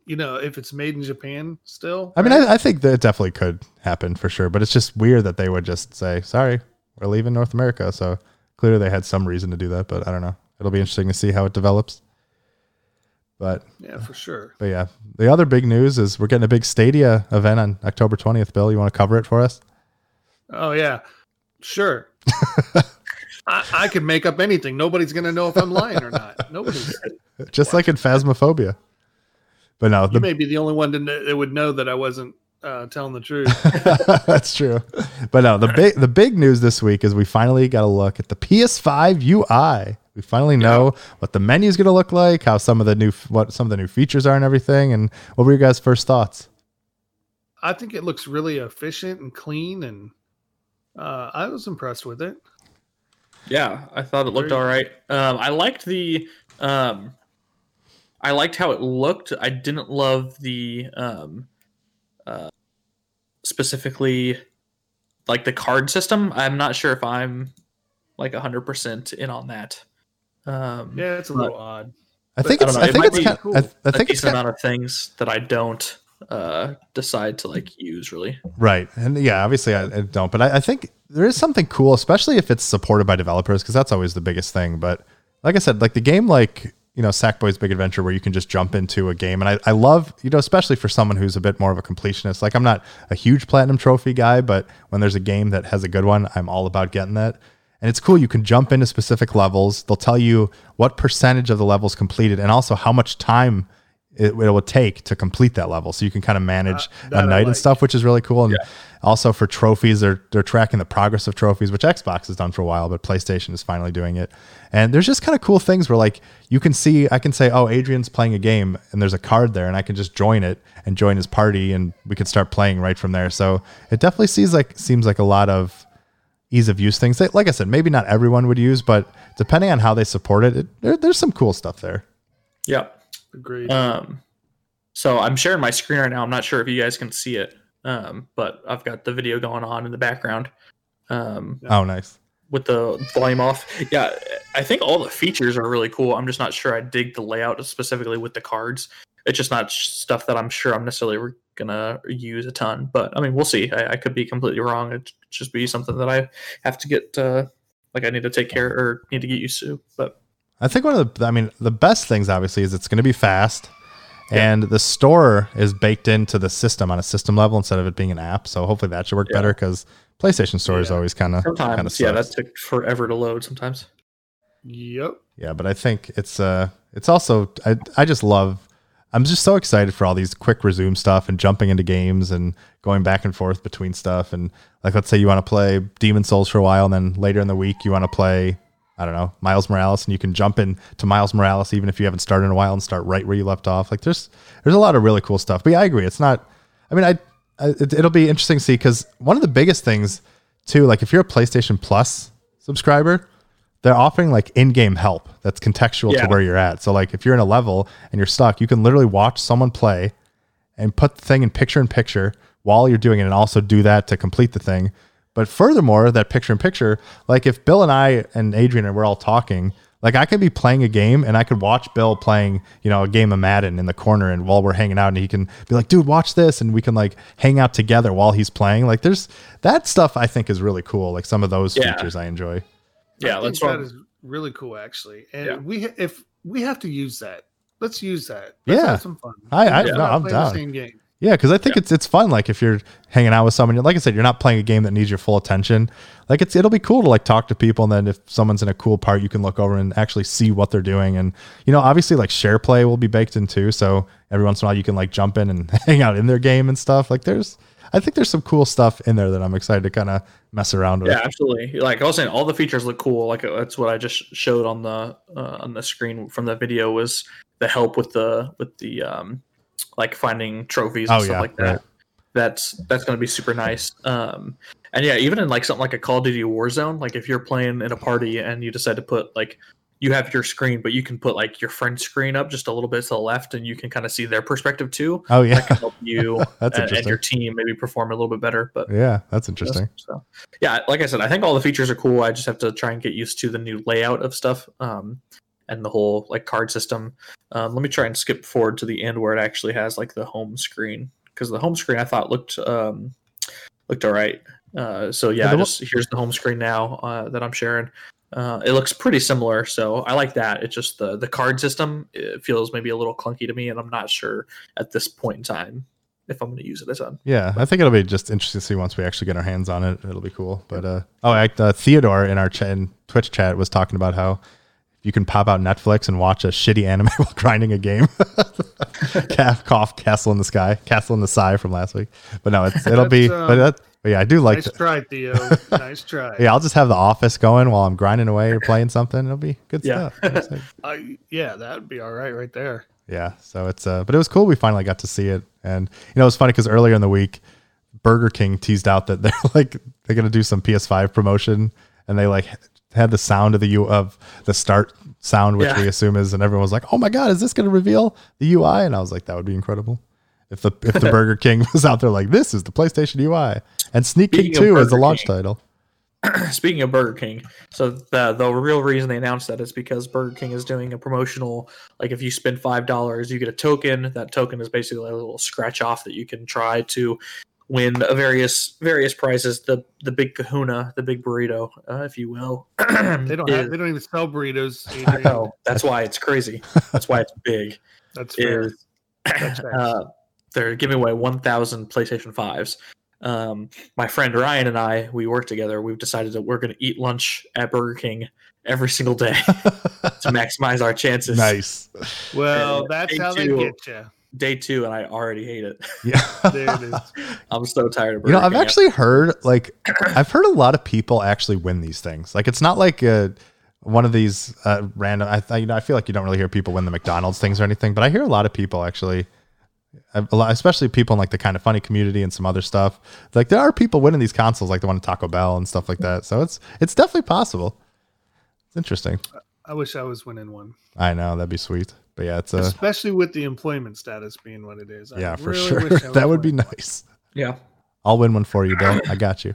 You know, if it's made in Japan still. I right? mean, I, I think that it definitely could happen for sure, but it's just weird that they would just say, sorry, we're leaving North America. So clearly they had some reason to do that, but I don't know. It'll be interesting to see how it develops. But yeah, for sure. But yeah, the other big news is we're getting a big Stadia event on October twentieth. Bill, you want to cover it for us? Oh, yeah, sure. I, I can make up anything. Nobody's going to know if I'm lying or not. Nobody's. Just like in Phasmophobia. But no, the, you may be the only one to know, that would know that I wasn't uh, telling the truth. That's true. But no, the big the big news this week is we finally got a look at the P S five U I. We finally know yeah. what the menu is going to look like, how some of the new what some of the new features are, and everything. And what were your guys' first thoughts? I think it looks really efficient and clean, and uh, I was impressed with it. Yeah, I thought it looked all right. Um, I liked the. Um, I liked how it looked. I didn't love the um, uh, specifically like the card system. I'm not sure if I'm like one hundred percent in on that. Um, yeah, it's a little odd. I think it's I think it's a decent amount of things that I don't uh, decide to like use really. Right, and yeah, obviously I, I don't. But I, I think there is something cool, especially if it's supported by developers, because that's always the biggest thing. But like I said, like the game, like. you know, Sackboy's Big Adventure, where you can just jump into a game. And I, I love, you know, especially for someone who's a bit more of a completionist, like I'm not a huge platinum trophy guy, but when there's a game that has a good one, I'm all about getting that. And it's cool. You can jump into specific levels. They'll tell you what percentage of the level's completed and also how much time it, it will take to complete that level. So you can kind of manage uh, a night like. and stuff, which is really cool. And yeah. also for trophies, they're, they're tracking the progress of trophies, which Xbox has done for a while, but PlayStation is finally doing it. And there's just kind of cool things where like you can see, I can say, oh, Adrian's playing a game and there's a card there and I can just join it and join his party and we can start playing right from there. So it definitely seems like, seems like a lot of ease of use things. They, like I said, maybe not everyone would use, but depending on how they support it, it there, there's some cool stuff there. Yeah. Agreed. Um, so I'm sharing my screen right now. I'm not sure if you guys can see it, um, but I've got the video going on in the background. Um, oh, nice. With the volume off. Yeah, I think all the features are really cool. I'm just not sure I dig the layout specifically with the cards. It's just not stuff that I'm sure I'm necessarily going to use a ton. But, I mean, we'll see. I, I could be completely wrong. It'd just be something that I have to get, uh, like I need to take care or need to get used to. But I think one of the, I mean, the best things, obviously, is it's going to be fast. Yeah. And the store is baked into the system on a system level instead of it being an app. So hopefully that should work yeah. better because PlayStation Store yeah. is always kind of kind of yeah. That took forever to load sometimes. Yep. Yeah, but I think it's uh, it's also I I just love. I'm just so excited for all these quick resume stuff and jumping into games and going back and forth between stuff. And like, let's say you want to play Demon Souls for a while, and then later in the week you want to play, I don't know, Miles Morales, and you can jump in to Miles Morales even if you haven't started in a while and start right where you left off. Like there's there's a lot of really cool stuff. But yeah, I agree. It's not. I mean, I. It'll be interesting to see because one of the biggest things too, like if you're a PlayStation Plus subscriber, they're offering like in-game help that's contextual yeah. to where you're at. So like if you're in a level and you're stuck, you can literally watch someone play and put the thing in picture in picture while you're doing it, and also do that to complete the thing. But furthermore, that picture in picture, like if Bill and I and Adrian and we're all talking, like I could be playing a game and I could watch Bill playing, you know, a game of Madden in the corner, and while we're hanging out, and he can be like, dude, watch this. And we can like hang out together while he's playing. Like there's that stuff I think is really cool. Like some of those yeah. features I enjoy. Yeah. I that's that is really cool actually. And yeah. we, if we have to use that, let's use that. Let's yeah. have some fun. I, I yeah. no, I'm down. Same game. Yeah. Cause I think yeah. it's, it's fun. Like if you're hanging out with someone, like I said, you're not playing a game that needs your full attention. Like it's, it'll be cool to like talk to people. And then if someone's in a cool part, you can look over and actually see what they're doing. And, you know, obviously like share play will be baked in too. So every once in a while you can like jump in and hang out in their game and stuff. Like there's, I think there's some cool stuff in there that I'm excited to kind of mess around with. Yeah, absolutely. Like I was saying, all the features look cool. Like that's what I just showed on the, uh, on the screen from the video was the help with the, with the, um, like finding trophies and oh, stuff yeah, like that. Right. That's that's going to be super nice. Um, and yeah, even in like something like a Call of Duty Warzone, like if you're playing in a party and you decide to put like you have your screen, but you can put like your friend's screen up just a little bit to the left, and you can kind of see their perspective too. Oh yeah, that can help you that's and, and your team maybe perform a little bit better. But yeah, that's interesting. So yeah, like I said, I think all the features are cool. I just have to try and get used to the new layout of stuff. Um, and the whole like card system. Um, let me try and skip forward to the end where it actually has like the home screen, because the home screen I thought looked um, looked all right. Uh, so yeah, I just, here's the home screen now uh, that I'm sharing. Uh, it looks pretty similar, so I like that. It's just the the card system, it feels maybe a little clunky to me, and I'm not sure at this point in time if I'm going to use it as a... Yeah, I think it'll be just interesting to see once we actually get our hands on it. It'll be cool. But uh, oh, I, uh, Theodore in our ch- in Twitch chat was talking about how you can pop out Netflix and watch a shitty anime while grinding a game. Calf, cough, Castle in the Sky, Castle in the Sky from last week. But no, it's, it'll be. Um, but, that, but yeah, I do like. Nice that. try, Theo. Nice try. Yeah, I'll just have the office going while I'm grinding away or playing something. It'll be good yeah. stuff. Like, uh, yeah, that'd be all right, right there. Yeah. So it's. Uh, but it was cool. We finally got to see it, and you know, it was funny because earlier in the week, Burger King teased out that they're like they're gonna do some P S five promotion, and they like. had the sound of the U of the start sound, which yeah. we assume is, and everyone was like, "Oh my God, is this going to reveal the U I?" And I was like, "That would be incredible if the if the Burger King was out there like this is the PlayStation U I." And Sneak Speaking King two is the launch King. title. Speaking of Burger King, so the the real reason they announced that is because Burger King is doing a promotional. Like if you spend five dollars, you get a token. That token is basically a little scratch off that you can try to win various various prizes. The the big kahuna, the big burrito, uh, if you will. they don't have, they don't even sell burritos. I know. That's why it's crazy. That's why it's big. That's fair. Is, That's fair. Uh, they're giving away one thousand PlayStation fives. Um, my friend Ryan and I, we work together. We've decided that we're going to eat lunch at Burger King every single day to maximize our chances. Nice. Well, and that's how two, they get you. Day two, and I already hate it. Yeah, there it is. I'm so tired of Burger King. You know, I've actually heard like I've heard a lot of people actually win these things. Like it's not like uh, one of these uh, random. I you know I feel like you don't really hear people win the McDonald's things or anything, but I hear a lot of people actually a lot, especially people in like the kind of funny community and some other stuff. Like there are people winning these consoles, like the one at Taco Bell and stuff like that. So it's it's definitely possible. It's interesting. I wish I was winning one. I know, that'd be sweet. But yeah, it's a, especially with the employment status being what it is. I yeah, for really sure. That would be nice. Yeah, I'll win one for you, Bill. I got you.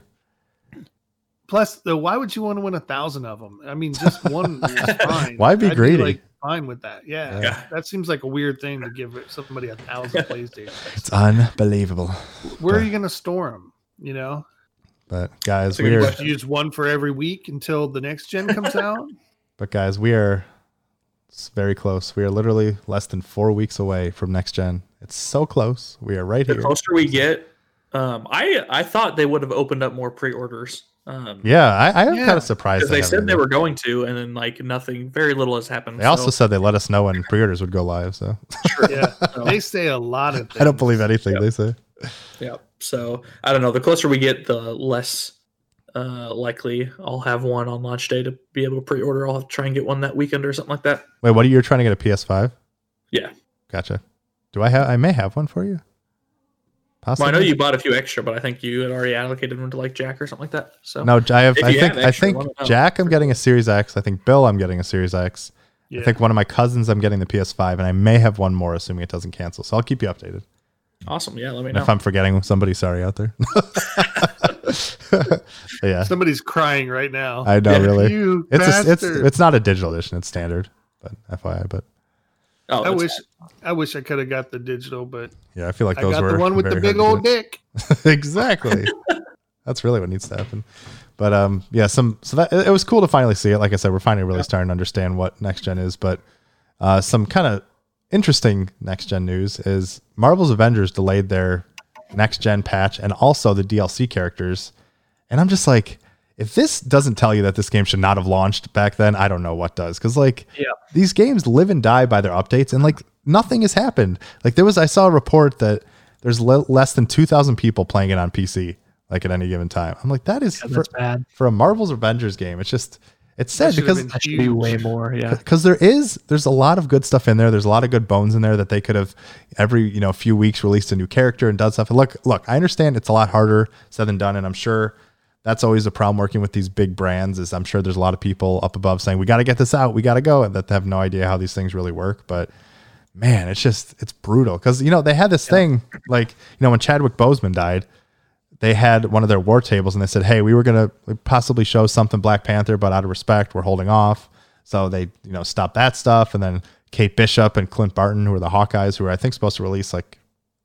Plus, though, why would you want to win a thousand of them? I mean, just one is fine. Why be I'd greedy? Be like, fine with that. Yeah, yeah, that seems like a weird thing to give somebody a thousand PlayStation. It's unbelievable. Where but, are you going to store them? You know. But guys, so we are just use one for every week until the next gen comes out. But guys, we are. It's very close. We are literally less than four weeks away from next gen. It's so close. We are right the here. The closer we get, um, I I thought they would have opened up more pre-orders. Um, yeah, I, I am yeah, kind of surprised. Because they, they said they were going to, and then like nothing, very little has happened. They so. also said they let us know when pre-orders would go live. So sure. Yeah, so. They say a lot of things. I don't believe anything yep. they say. Yeah. So I don't know. The closer we get, the less uh likely I'll have one on launch day to be able to pre-order. I'll have to try and get one that weekend or something like that. Wait, what are you trying to get, a P S five? Yeah, gotcha. Do I have I may have one for you possibly. Well, I know you bought a few extra, but I think you had already allocated one to like Jack or something like that. So no, I have I think have extra, I think one, Jack I'm getting a Series X. I think Bill I'm getting a Series X. Yeah. I think one of my cousins I'm getting the P S five, and I may have one more assuming it doesn't cancel. So I'll keep you updated. Awesome. Yeah, let me know. If I'm forgetting somebody, sorry out there. Yeah. Somebody's crying right now. I know, yeah, really. You it's, a, it's it's not a digital edition, it's standard, but F Y I, but oh, I wish bad. I wish I could have got the digital, but yeah, I feel like those I got were the one with the big old dick. Exactly. That's really what needs to happen. But um yeah, some so that it was cool to finally see it. Like I said, we're finally really yeah. starting to understand what next gen is, but uh some kind of interesting next gen news is Marvel's Avengers delayed their next gen patch and also the D L C characters. And I'm just like, if this doesn't tell you that this game should not have launched back then, I don't know what does. Because like yeah. these games live and die by their updates, and like nothing has happened. Like there was, I saw a report that there's le- less than two thousand people playing it on P C, like at any given time. I'm like, that is yeah, for, bad. for a Marvel's Avengers game. It's just, it's sad because that should be way more. Yeah. Cause there is, there's a lot of good stuff in there. There's a lot of good bones in there that they could have every, you know, few weeks released a new character and done stuff. And look, look, I understand it's a lot harder said than done. And I'm sure that's always a problem working with these big brands, is I'm sure there's a lot of people up above saying, we got to get this out. We got to go. And that they have no idea how these things really work. But man, it's just, it's brutal. Cause you know, they had this yeah. thing, like, you know, when Chadwick Boseman died, they had one of their war tables and they said, hey, we were going to possibly show something Black Panther, but out of respect, we're holding off. So they, you know, stopped that stuff. And then Kate Bishop and Clint Barton, who are the Hawkeyes, who are, I think, supposed to release like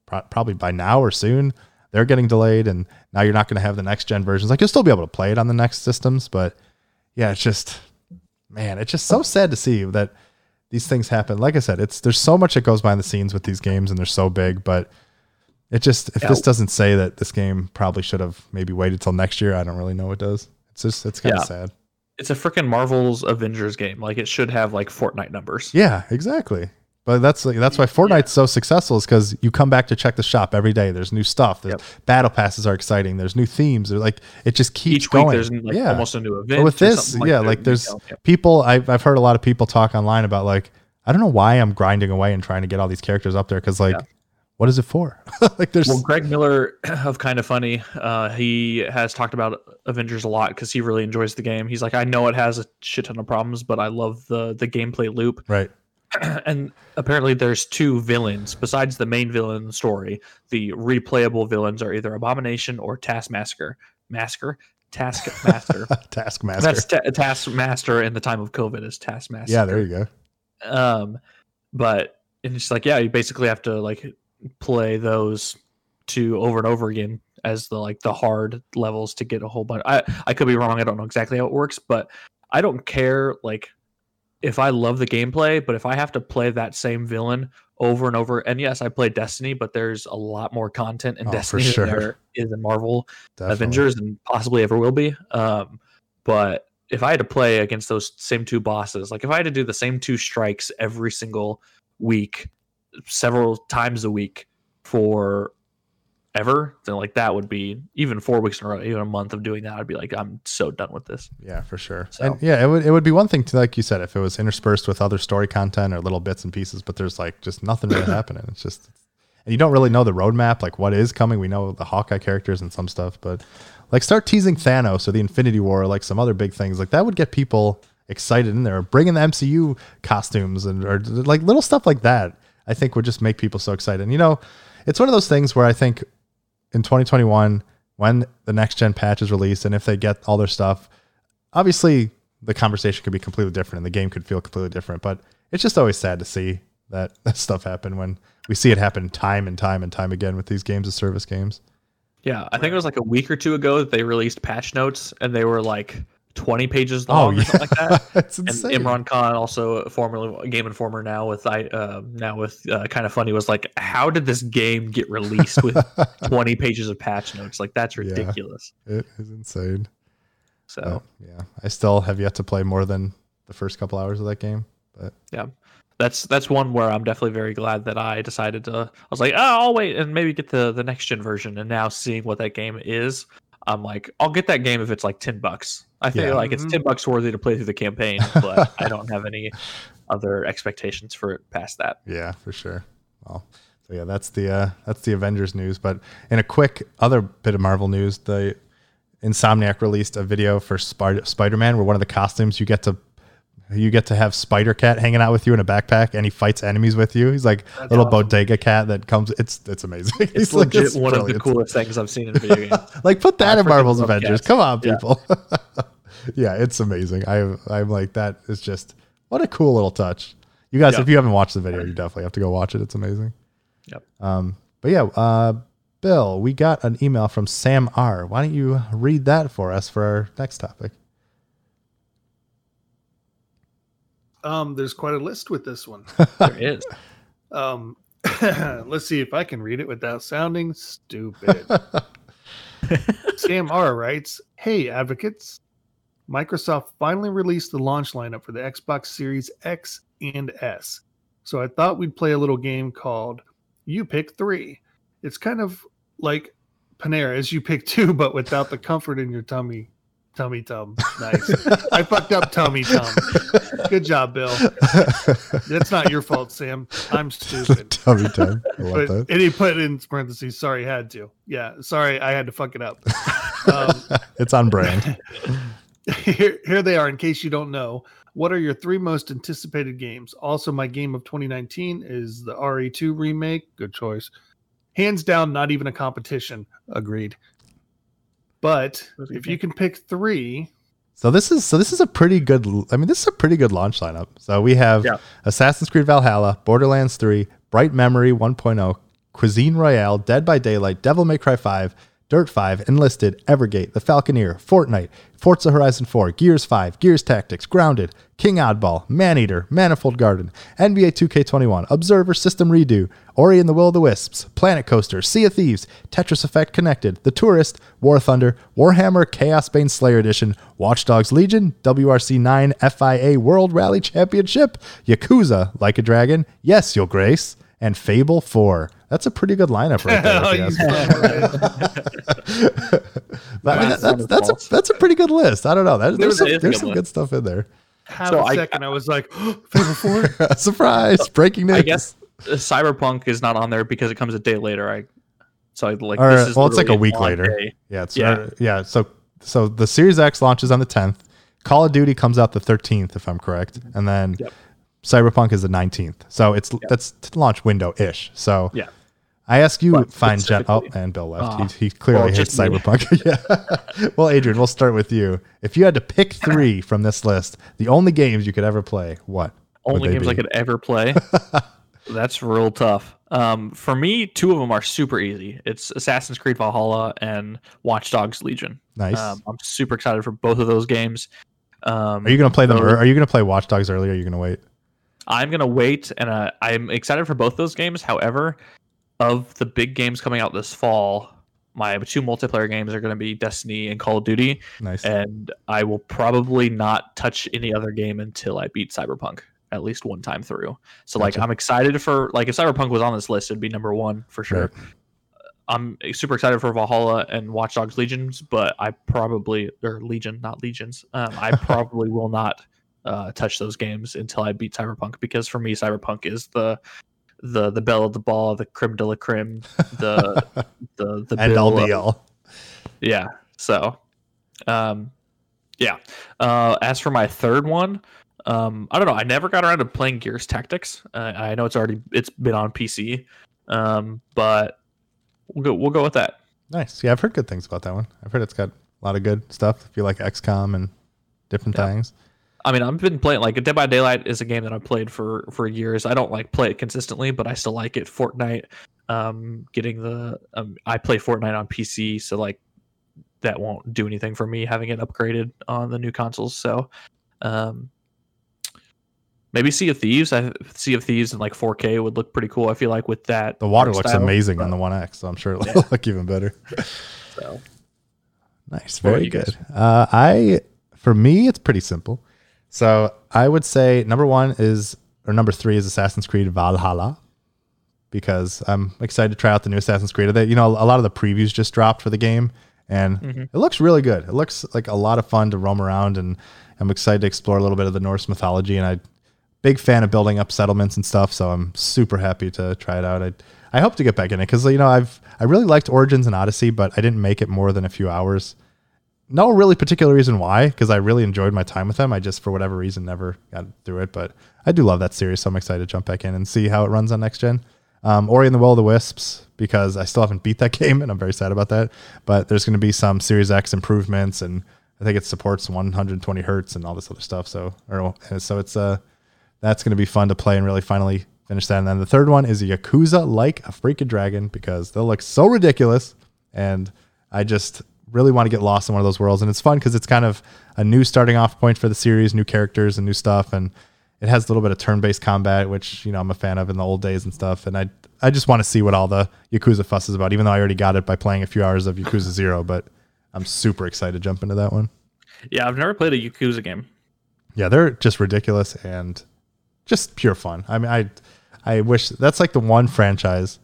pro- probably by now or soon, they're getting delayed. And now you're not going to have the next gen versions. Like you'll still be able to play it on the next systems, but yeah, it's just, man, it's just so sad to see that these things happen. Like I said, it's, there's so much that goes behind the scenes with these games and they're so big, but it just, if yeah. this doesn't say that this game probably should have maybe waited till next year, I don't really know what does. It's just, it's kind of yeah. sad. It's a freaking Marvel's Avengers game. Like it should have like Fortnite numbers. Yeah, exactly. But that's like, that's why Fortnite's yeah. so successful, is because you come back to check the shop every day. There's new stuff. There's, yep. battle passes are exciting. There's new themes. They're like, it just keeps each going. Week there's like yeah. almost a new event. But with this, like yeah, like there's yeah. people, I've, I've heard a lot of people talk online about like, I don't know why I'm grinding away and trying to get all these characters up there, because like, yeah. what is it for? Like there's well, Greg Miller of Kind of Funny. Uh, he has talked about Avengers a lot because he really enjoys the game. He's like, I know it has a shit ton of problems, but I love the the gameplay loop. Right. And apparently there's two villains besides the main villain in the story. The replayable villains are either Abomination or Taskmaster. Masker? Taskmaster. Taskmaster. That's ta- Taskmaster in the time of COVID is Taskmaster. Yeah, there you go. Um, but and it's like, yeah, you basically have to like play those two over and over again as the like the hard levels to get a whole bunch. I, I could be wrong. I don't know exactly how it works, but I don't care like if I love the gameplay, but if I have to play that same villain over and over, and yes, I play Destiny, but there's a lot more content in oh, Destiny for sure. than there is in Marvel Definitely. Avengers and possibly ever will be. Um, but if I had to play against those same two bosses, like if I had to do the same two strikes every single week, several times a week for ever, then like that would be even four weeks in a row, even a month of doing that. I'd be like, I'm so done with this. Yeah, for sure. So. And yeah, it would, it would be one thing to, like you said, if it was interspersed with other story content or little bits and pieces, but there's like just nothing really happening. It's just, And you don't really know the roadmap, like what is coming. We know the Hawkeye characters and some stuff, but like start teasing Thanos or the Infinity War, or like some other big things. Like that would get people excited in there. Bring in the M C U costumes and or like little stuff like that, I think would just make people so excited. And you know, it's one of those things where I think in twenty twenty-one, when the next gen patch is released and if they get all their stuff, obviously the conversation could be completely different and the game could feel completely different. But it's just always sad to see that, that stuff happen when we see it happen time and time and time again with these games as service games. Yeah, I think it was like a week or two ago that they released patch notes and they were like twenty pages long, oh, or something yeah. like that. It's insane. And Imran Khan, also formerly Game Informer, now with I uh, now with uh, Kind of Funny, was like, "How did this game get released with twenty pages of patch notes? Like that's ridiculous." Yeah, it is insane. So yeah, yeah, I still have yet to play more than the first couple hours of that game. But yeah, that's that's one where I'm definitely very glad that I decided to. I was like, "Oh, I'll wait and maybe get the the next gen version." And now seeing what that game is, I'm like, I'll get that game if it's like ten bucks. I feel yeah. like it's ten bucks worthy to play through the campaign, but I don't have any other expectations for it past that. Yeah, for sure. Well, so yeah, that's the, uh, that's the Avengers news. But in a quick other bit of Marvel news, the Insomniac released a video for Sp- Spider-Man where one of the costumes you get to, you get to have Spider-Cat hanging out with you in a backpack and he fights enemies with you. He's like a little awesome. bodega cat that comes. It's, it's amazing. It's, it's legit like, it's one brilliant. of the coolest things I've seen in a video game. Like put that I in Marvel's Avengers. Cats. Come on, people. Yeah. Yeah, it's amazing. I, I'm like, that is just, what a cool little touch. You guys, yep. if you haven't watched the video, you definitely have to go watch it. It's amazing. Yep. Um, but yeah, uh, Bill, we got an email from Sam R. Why don't you read that for us for our next topic? Um, there's quite a list with this one. There is. Um, let's see if I can read it without sounding stupid. Sam R. writes, "Hey, advocates. Microsoft finally released the launch lineup for the Xbox Series X and S. So I thought we'd play a little game called You Pick Three. It's kind of like Panera's You Pick Two, but without the comfort in your tummy. Tummy tum. Nice. I fucked up tummy tum. Good job, Bill. That's not your fault, Sam. I'm stupid. Tummy tum. I love that. And he put in parentheses, sorry, had to. Yeah, sorry, I had to fuck it up. Um, it's on brand. Here, here they are, in case you don't know. What are your three most anticipated games? Also, my game of twenty nineteen is the R E two remake. Good choice. Hands down, not even a competition. Agreed. But if you can pick three. So this is so this is a pretty good. I mean, this is a pretty good launch lineup. So we have yeah. Assassin's Creed Valhalla, Borderlands three, Bright Memory one point oh, Cuisine Royale, Dead by Daylight, Devil May Cry five, Dirt five, Enlisted, Evergate, The Falconeer, Fortnite, Forza Horizon four, Gears five, Gears Tactics, Grounded, King Oddball, Maneater, Manifold Garden, N B A two K twenty-one, Observer System Redo, Ori and the Will of the Wisps, Planet Coaster, Sea of Thieves, Tetris Effect Connected, The Tourist, War Thunder, Warhammer, Chaosbane Slayer Edition, Watch Dogs Legion, W R C nine, F I A World Rally Championship, Yakuza, Like a Dragon, Yes, Your Grace, and Fable four. That's a pretty good lineup right there. Oh, yeah. I mean, that, that's, that's, a, that's a pretty good list. I don't know. That, there's some, there's good, some good stuff in there. Half so a I, second, I was like, oh, Fable four? Surprise, breaking news. I guess Cyberpunk is not on there because it comes a day later. I so I, like or, this is well, it's like a week later. Day. Yeah, it's, yeah. Uh, yeah. So so the Series X launches on the tenth. Call of Duty comes out the thirteenth, if I'm correct, and then yep. Cyberpunk is the nineteenth. So it's yep. that's launch window ish. So yeah. I ask you, but fine, Jen. Oh, and Bill left. Uh, he, he clearly well, hates Cyberpunk. yeah. Well, Adrian, we'll start with you. If you had to pick three from this list, the only games you could ever play, what? Only games be? I could ever play? That's real tough. Um, for me, two of them are super easy. It's Assassin's Creed Valhalla and Watch Dogs Legion. Nice. Um, I'm super excited for both of those games. Um, are you going to play them? Or are you going to play Watch Dogs early? Or are you going to wait? I'm going to wait, and uh, I'm excited for both those games. However, of the big games coming out this fall, my two multiplayer games are going to be Destiny and Call of Duty. Nice. And I will probably not touch any other game until I beat Cyberpunk at least one time through. So, gotcha. like, I'm excited for... Like, if Cyberpunk was on this list, it'd be number one for sure. Right. I'm super excited for Valhalla and Watch Dogs Legions, but I probably... Or Legion, not Legions. Um, I probably will not uh, touch those games until I beat Cyberpunk, because for me, Cyberpunk is the... the the belle of the ball, the creme de la creme, the the the end all be all. Yeah. So, um, yeah. Uh, as for my third one, um, I don't know. I never got around to playing Gears Tactics. Uh, I know it's already it's been on P C, um, but we'll go we'll go with that. Nice. Yeah, I've heard good things about that one. I've heard it's got a lot of good stuff. If you like X COM and different yeah. things. I mean, I've been playing, like, Dead by Daylight is a game that I've played for, for years. I don't, like, play it consistently, but I still like it. Fortnite, um, getting the, um, I play Fortnite on P C, so, like, that won't do anything for me having it upgraded on the new consoles. So, um, maybe Sea of Thieves. I, Sea of Thieves in, like, four K would look pretty cool, I feel like, with that. The water looks style. amazing but, on the one X, so I'm sure it'll yeah. look even better. So, nice. Very good. Uh, I, for me, it's pretty simple. So I would say number one is, or number three is Assassin's Creed Valhalla, because I'm excited to try out the new Assassin's Creed. They, you know, a lot of the previews just dropped for the game, and mm-hmm. it looks really good. It looks like a lot of fun to roam around, and I'm excited to explore a little bit of the Norse mythology. And I'm a big fan of building up settlements and stuff, so I'm super happy to try it out. I I hope to get back in it, because, you know, I've I really liked Origins and Odyssey, but I didn't make it more than a few hours. No really particular reason why, because I really enjoyed my time with them. I just, for whatever reason, never got through it. But I do love that series, so I'm excited to jump back in and see how it runs on next gen. Um, Ori and the Will of the Wisps, because I still haven't beat that game, and I'm very sad about that. But there's going to be some Series X improvements, and I think it supports one hundred twenty hertz and all this other stuff. So, or, so it's uh, that's going to be fun to play and really finally finish that. And then the third one is Yakuza Like a Freaking Dragon, because they look so ridiculous, and I just really want to get lost in one of those worlds. And it's fun because it's kind of a new starting off point for the series, new characters and new stuff. And it has a little bit of turn-based combat, which, you know, I'm a fan of in the old days and stuff. And I, I just want to see what all the Yakuza fuss is about, even though I already got it by playing a few hours of Yakuza Zero, but I'm super excited to jump into that one. Yeah. I've never played a Yakuza game. Yeah. They're just ridiculous and just pure fun. I mean, I, I wish that's like the one franchise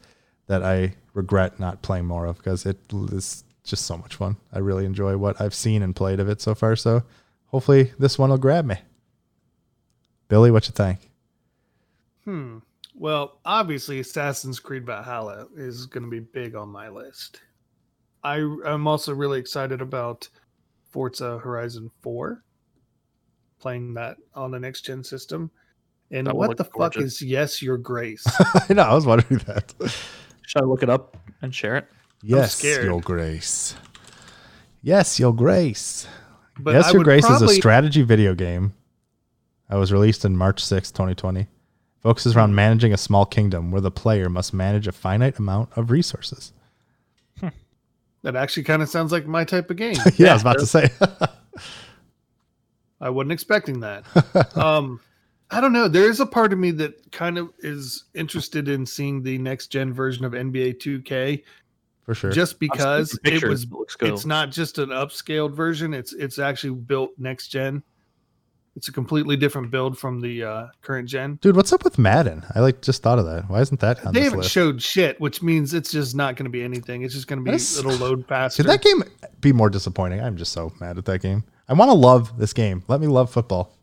that I regret not playing more of, because it is just so much fun. I really enjoy what I've seen and played of it so far. So hopefully this one will grab me. Billy, what you think? Hmm. Well, obviously Assassin's Creed Valhalla is going to be big on my list. I am also really excited about Forza Horizon four, playing that on the next gen system. And that what the gorgeous. fuck is Yes, Your Grace? I know. I was wondering that. Should I look it up and share it? Yes, Your Grace. Yes, Your Grace. But Yes, I Your Grace probably... is a strategy video game. It was released on March sixth, twenty twenty. It focuses around managing a small kingdom where the player must manage a finite amount of resources. Hmm. That actually kind of sounds like my type of game. yeah, yeah, I was about to say. I wasn't expecting that. um, I don't know. There is a part of me that kind of is interested in seeing the next-gen version of N B A two K. For sure. Just because it was, it's not just an upscaled version. It's it's actually built next gen. It's a completely different build from the uh, current gen. Dude, what's up with Madden? I like just thought of that. Why isn't that on They this haven't list? Showed shit, which means it's just not going to be anything. It's just going to be a little load faster. Could that game be more disappointing? I'm just so mad at that game. I want to love this game. Let me love football.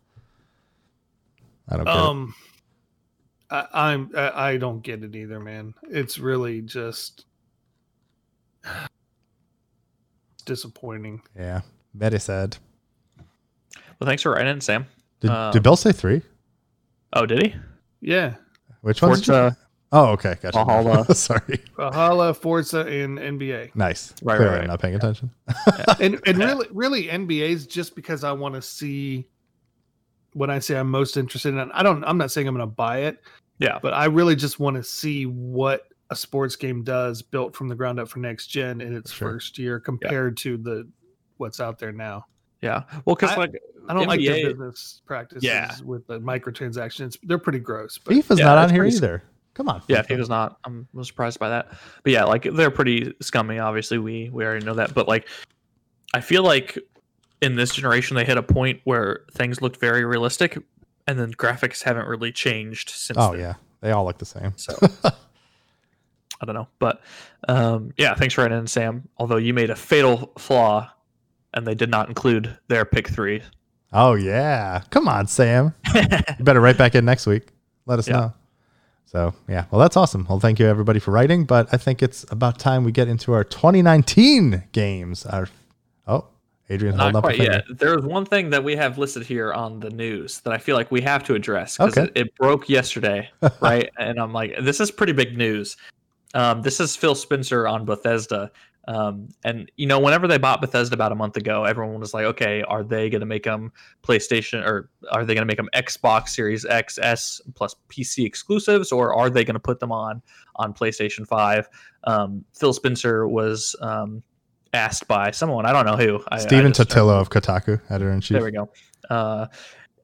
I don't get um, it. I, I'm, I, I don't get it either, man. It's really just... disappointing. Yeah, very sad. Well, thanks for writing in, Sam. Did, um, did Bill say three? Oh, did he? Yeah. Which one? Forza. Oh, okay. Gotcha. Valhalla. Sorry. Valhalla, Forza, and N B A. Nice. Right, Clearly right. I'm not paying yeah. attention. Yeah. and and yeah. really, really, N B A is just because I want to see. When I say I'm most interested in, I don't. I'm not saying I'm going to buy it. Yeah. But I really just want to see what a sports game does built from the ground up for next gen in its sure. first year compared yeah. to the what's out there now. Yeah. Well, because like I don't N B A, like their business practices yeah. with the microtransactions. They're pretty gross. But FIFA's yeah, not on here either. Sc- Come on. FIFA. Yeah, FIFA's not. I'm surprised by that. But yeah, like they're pretty scummy. Obviously, we we already know that. But like, I feel like in this generation they hit a point where things looked very realistic, and then graphics haven't really changed since. Oh then. yeah, they all look the same. So. I don't know, but um, yeah, thanks for writing in, Sam. Although you made a fatal flaw, and they did not include their pick three. Oh yeah, come on, Sam! You better write back in next week. Let us yeah. know. So, yeah. Well, that's awesome. Well, thank you, everybody, for writing. But I think it's about time we get into our twenty nineteen games. Our Oh, Adrian, hold up. Not quite yet. There is one thing that we have listed here on the news that I feel like we have to address, because okay. it, it broke yesterday, right? And I'm like, this is pretty big news. Um, this is Phil Spencer on Bethesda. Um, and, you know, whenever they bought Bethesda about a month ago, everyone was like, okay, are they going to make them PlayStation, or are they going to make them Xbox Series X, S plus P C exclusives, or are they going to put them on on PlayStation five? Um, Phil Spencer was um, asked by someone, I don't know who. I, Steven I Totillo of Kotaku, editor-in-chief. There we go. Uh,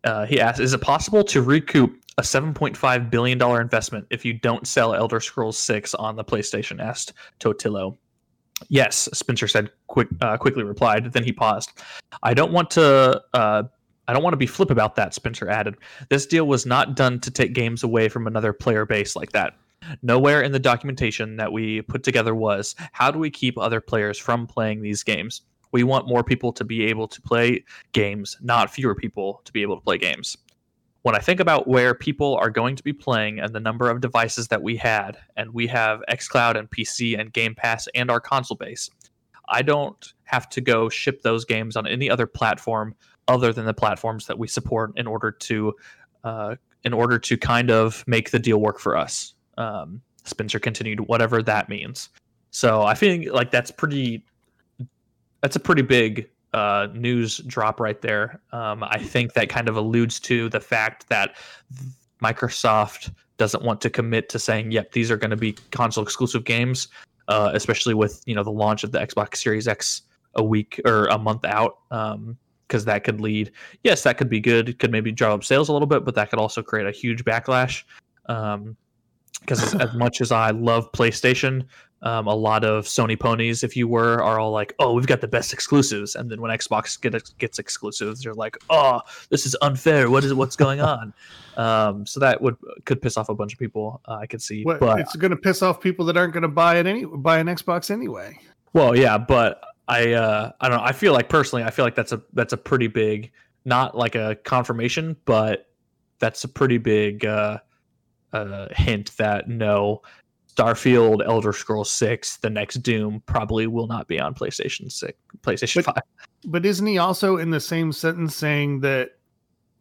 uh, he asked, is it possible to recoup a seven point five billion dollars investment if you don't sell Elder Scrolls six on the PlayStation? Asked Totillo. Yes, Spencer said, quick, uh, quickly replied. Then he paused. I don't want to... Uh, I don't want to be flip about that, Spencer added. This deal was not done to take games away from another player base like that. Nowhere in the documentation that we put together was, how do we keep other players from playing these games? We want more people to be able to play games, not fewer people to be able to play games. When I think about where people are going to be playing and the number of devices that we had, and we have xCloud and P C and Game Pass and our console base, I don't have to go ship those games on any other platform other than the platforms that we support in order to uh, in order to kind of make the deal work for us. Um, Spencer continued, whatever that means. So I feel like that's pretty. That's a pretty big. Uh, news drop right there. Um, I think that kind of alludes to the fact that Microsoft doesn't want to commit to saying, yep, these are going to be console exclusive games, uh, especially with, you know, the launch of the Xbox Series X a week or a month out, um, because that could lead. Yes, that could be good. It could maybe drive up sales a little bit, but that could also create a huge backlash. Um, because as, as much as I love PlayStation, Um, a lot of Sony ponies, if you were, are all like, oh, we've got the best exclusives. And then when Xbox get, gets exclusives, they're like, oh, this is unfair. What is What's going on? um, so that would could piss off a bunch of people, uh, I could see. Well, but it's going to piss off people that aren't going to buy it any buy an Xbox anyway. Well, yeah, but I uh, I don't know. I feel like personally, I feel like that's a that's a pretty big, not like a confirmation, but that's a pretty big uh, uh, hint that no, Starfield, Elder Scrolls six, the next Doom probably will not be on PlayStation six, PlayStation but, five. But isn't he also in the same sentence saying that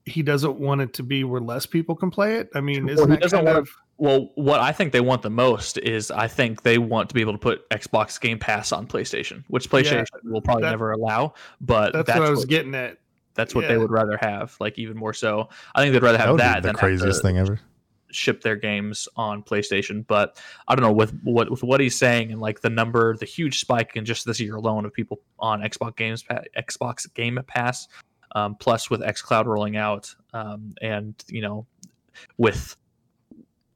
he doesn't want it to be where less people can play it? I mean, isn't well, that kind want, of... Well, what I think they want the most is I think they want to be able to put Xbox Game Pass on PlayStation, which PlayStation yeah, will probably that, never allow, but that's, that's what I was what, getting at. That's what yeah. they would rather have, like even more so. I think they'd rather have that, that the than the craziest to, thing ever. Ship their games on PlayStation, but I don't know with what with what he's saying and like the number, the huge spike in just this year alone of people on Xbox Games Xbox Game Pass, um, plus with xCloud rolling out, um, and you know, with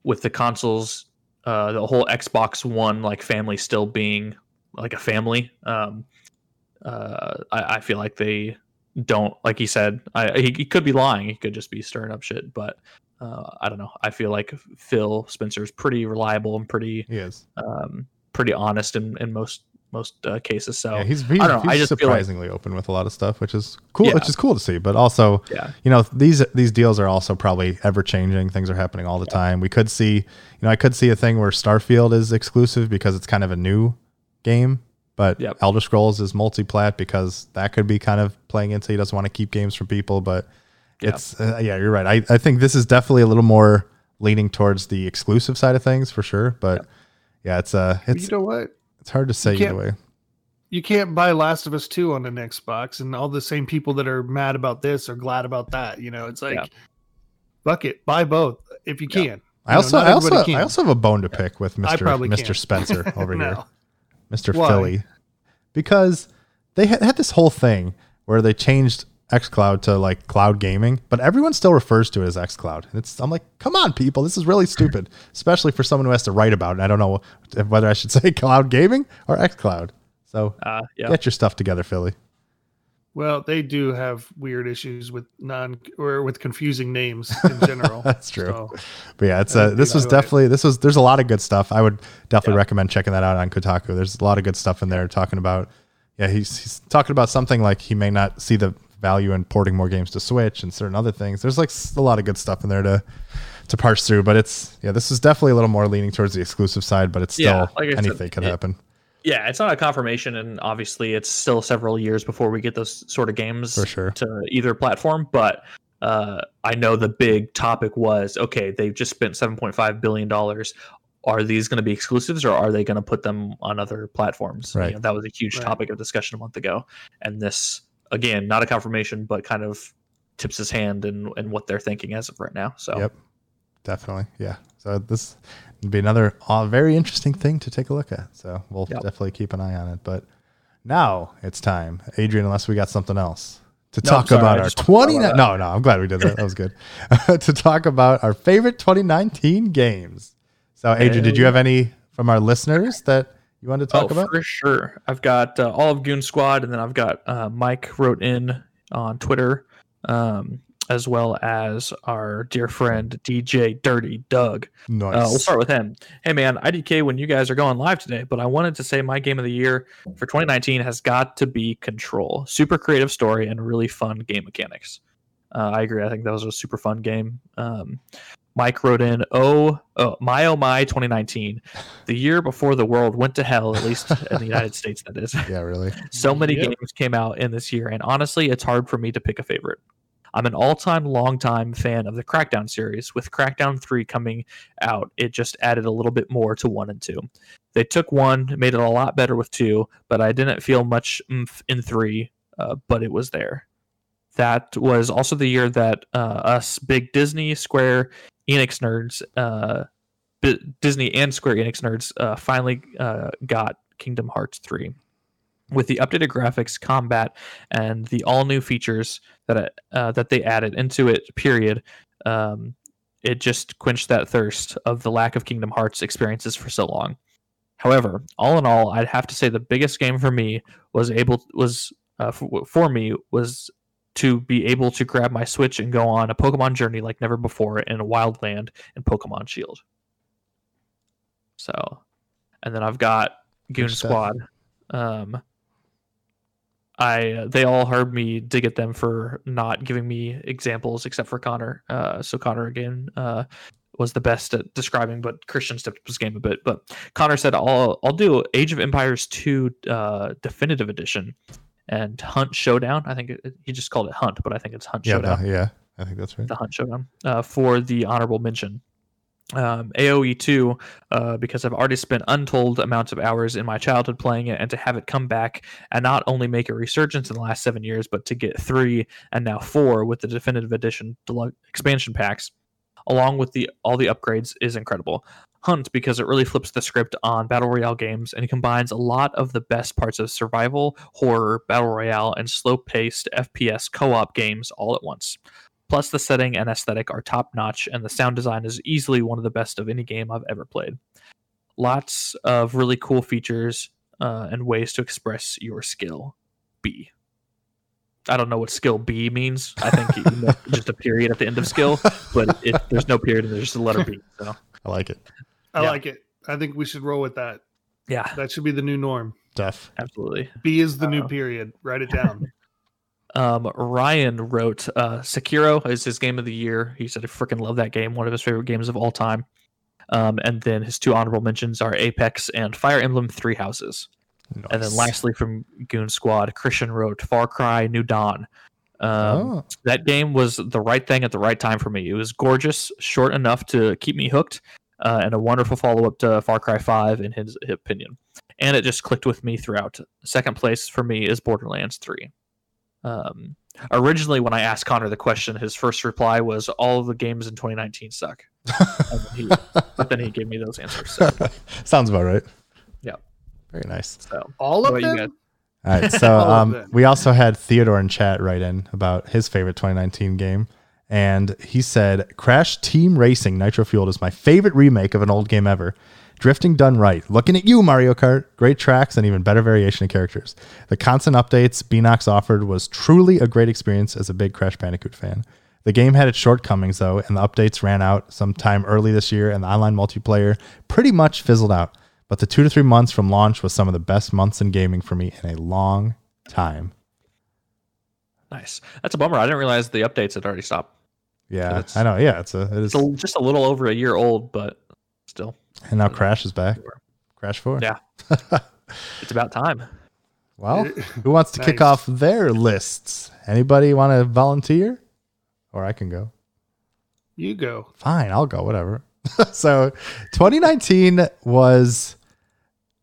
with the consoles, uh, the whole Xbox One like family still being like a family. Um, uh, I, I feel like they don't like he said. I he, he could be lying. He could just be stirring up shit, but. Uh, I don't know. I feel like Phil Spencer's pretty reliable and pretty, yes, um, pretty honest in, in most most uh, cases. So yeah, he's, he's, I don't know. he's I just surprisingly feel like, open with a lot of stuff, which is cool. Yeah. Which is cool to see. But also, yeah. you know, these these deals are also probably ever changing. Things are happening all the yeah. time. We could see, you know, I could see a thing where Starfield is exclusive because it's kind of a new game, but yep. Elder Scrolls is multi-plat because that could be kind of playing into. He doesn't want to keep games from people, but. Yeah. It's uh, yeah, you're right. I, I think this is definitely a little more leaning towards the exclusive side of things for sure. But yeah, yeah it's uh, it's you know what, it's hard to say either way. You can't buy Last of Us two on an Xbox, and all the same people that are mad about this are glad about that. You know, it's like yeah. fuck it, buy both if you can. Yeah. You I also know, I also can. I also have a bone to pick yeah. with Mister Mister Can. Spencer over no. here, Mister Why? Philly, because they had, had this whole thing where they changed xCloud to like cloud gaming, but everyone still refers to it as xCloud. And it's I'm like, come on, people, this is really stupid, especially for someone who has to write about it. I don't know whether I should say cloud gaming or xCloud. So uh, yeah. get your stuff together, Philly. Well, they do have weird issues with non or with confusing names in general. That's true. So, but yeah, it's uh, this was definitely it. this was there's a lot of good stuff. I would definitely yeah. recommend checking that out on Kotaku. There's a lot of good stuff in there talking about. Yeah, he's he's talking about something like he may not see the value in porting more games to Switch and certain other things. There's like a lot of good stuff in there to to parse through, but it's, yeah, this is definitely a little more leaning towards the exclusive side, but it's still, yeah, like anything said, could it, happen. Yeah, it's not a confirmation, and obviously it's still several years before we get those sort of games for sure to either platform, but uh, I know the big topic was, okay, they've just spent seven point five billion dollars. Are these going to be exclusives, or are they going to put them on other platforms? Right. You know, that was a huge right. topic of discussion a month ago, and this, again, not a confirmation, but kind of tips his hand and and what they're thinking as of right now. So yep, definitely, yeah. So this would be another uh, very interesting thing to take a look at. So we'll yep. definitely keep an eye on it. But now it's time, Adrian, unless we got something else to no, talk sorry, about our twenty. No, no, I'm glad we did that. That was good. To talk about our favorite twenty nineteen games. So Adrian, hey. Did you have any from our listeners that you wanted to talk oh, about? For sure, I've got uh, all of Goon Squad, and then I've got uh, Mike wrote in on Twitter. Um, as well as our dear friend D J Dirty Doug. Nice. Uh, we'll start with him. Hey man, I D K when you guys are going live today, but I wanted to say my game of the year for twenty nineteen has got to be Control. Super creative story and really fun game mechanics. Uh, I agree. I think that was a super fun game. Um, Mike wrote in, oh, oh, my, oh, my, twenty nineteen, the year before the world went to hell, at least in the United States, that is. Yeah, really. So many yep. games came out in this year, and honestly, it's hard for me to pick a favorite. I'm an all-time, long-time fan of the Crackdown series. With Crackdown three coming out, it just added a little bit more to one and two. They took one, made it a lot better with two, but I didn't feel much oomph in three, uh, but it was there. That was also the year that uh, us big Disney, Square, Enix nerds, uh, B- Disney and Square Enix nerds uh, finally uh, got Kingdom Hearts three. With the updated graphics, combat, and the all-new features that uh, that they added into it, period, um, it just quenched that thirst of the lack of Kingdom Hearts experiences for so long. However, all in all, I'd have to say the biggest game for me was able was uh, for, for me was. to be able to grab my Switch and go on a Pokemon journey like never before in Wildland and Pokemon Shield. So, and then I've got Goon Squad. Um, I they all heard me dig at them for not giving me examples except for Connor. Uh, so Connor again uh, was the best at describing, but Christian stepped up his game a bit. But Connor said, "I'll I'll do Age of Empires two uh, Definitive Edition." And Hunt Showdown, I think it, he just called it Hunt, but I think it's Hunt yeah, Showdown. No, yeah, I think that's right. The Hunt Showdown uh, for the honorable mention. Um, A O E two, uh, because I've already spent untold amounts of hours in my childhood playing it, and to have it come back and not only make a resurgence in the last seven years, but to get three and now four with the Definitive Edition Deluxe expansion packs, along with the all the upgrades, is incredible. Hunt, because it really flips the script on battle royale games and combines a lot of the best parts of survival, horror, battle royale, and slow-paced F P S co-op games all at once. Plus, the setting and aesthetic are top-notch, and the sound design is easily one of the best of any game I've ever played. Lots of really cool features uh, and ways to express your skill. B. I don't know what skill B means. I think you know, just a period at the end of skill, but it, there's no period, and there's just a letter B. So I like it. I yeah. like it. I think we should roll with that. Yeah. That should be the new norm. Def. Absolutely. B is the uh, new period. Write it down. um, Ryan wrote uh, Sekiro is his game of the year. He said, I freaking love that game. One of his favorite games of all time. Um, and then his two honorable mentions are Apex and Fire Emblem Three Houses. Nice. And then lastly from Goon Squad, Christian wrote Far Cry New Dawn. Um, oh. That game was the right thing at the right time for me. It was gorgeous, short enough to keep me hooked, uh, and a wonderful follow-up to Far Cry five in his, his opinion. And it just clicked with me throughout. Second place for me is Borderlands three. Um, originally, when I asked Connor the question, his first reply was, all of the games in twenty nineteen suck. And he, but then he gave me those answers. So. Sounds about right. Yeah. Very nice. So, all of them? All right, so um, we also had Theodore in chat write in about his favorite twenty nineteen game, and he said, Crash Team Racing Nitro Fueled is my favorite remake of an old game ever. Drifting done right. Looking at you, Mario Kart. Great tracks and even better variation of characters. The constant updates Beanox offered was truly a great experience as a big Crash Bandicoot fan. The game had its shortcomings, though, and the updates ran out sometime early this year, and the online multiplayer pretty much fizzled out. But the two to three months from launch was some of the best months in gaming for me in a long time. Nice. That's a bummer. I didn't realize the updates had already stopped. Yeah, so I know. Yeah, it's a it is it's just a little over a year old, but still. And now Crash is back. Crash four. Yeah, it's about time. Well, who wants to nice. kick off their lists? Anybody want to volunteer, or I can go? You go. Fine, I'll go. Whatever. So, twenty nineteen was.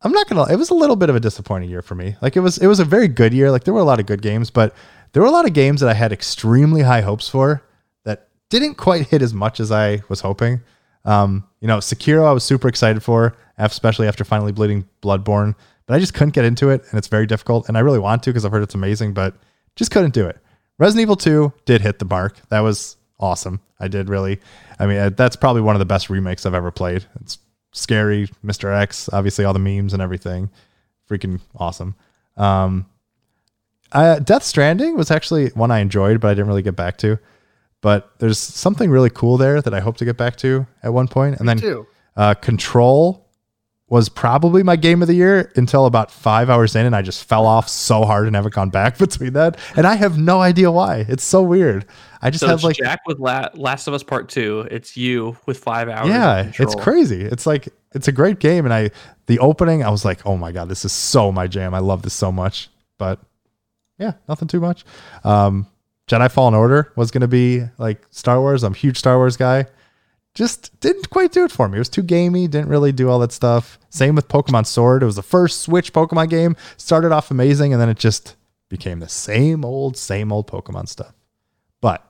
I'm not gonna. It was a little bit of a disappointing year for me. Like it was. It was a very good year. Like there were a lot of good games, but there were a lot of games that I had extremely high hopes for that didn't quite hit as much as I was hoping. Um, you know, Sekiro, I was super excited for, especially after finally beating Bloodborne, but I just couldn't get into it, and it's very difficult. And I really want to because I've heard it's amazing, but just couldn't do it. Resident Evil two did hit the mark. That was awesome. I did really. I mean, that's probably one of the best remakes I've ever played. It's scary, Mister X, obviously all the memes and everything, freaking awesome. Um, I, Death Stranding was actually one I enjoyed, but I didn't really get back to. But there's something really cool there that I hope to get back to at one point. And Me then too. Uh, Control was probably my game of the year until about five hours in, and I just fell off so hard and haven't gone back between that. And I have no idea why. It's so weird. I just so have like Jack with La- Last of Us Part Two. It's you with five hours. Yeah, it's crazy. It's like it's a great game, and I the opening I was like, oh my god, this is so my jam. I love this so much. But yeah, nothing too much. Um, Jedi Fallen Order was going to be like Star Wars. I'm a huge Star Wars guy. Just didn't quite do it for me. It was too gamey. Didn't really do all that stuff. Same with Pokemon Sword. It was the first Switch Pokemon game. Started off amazing, and then it just became the same old, same old Pokemon stuff. But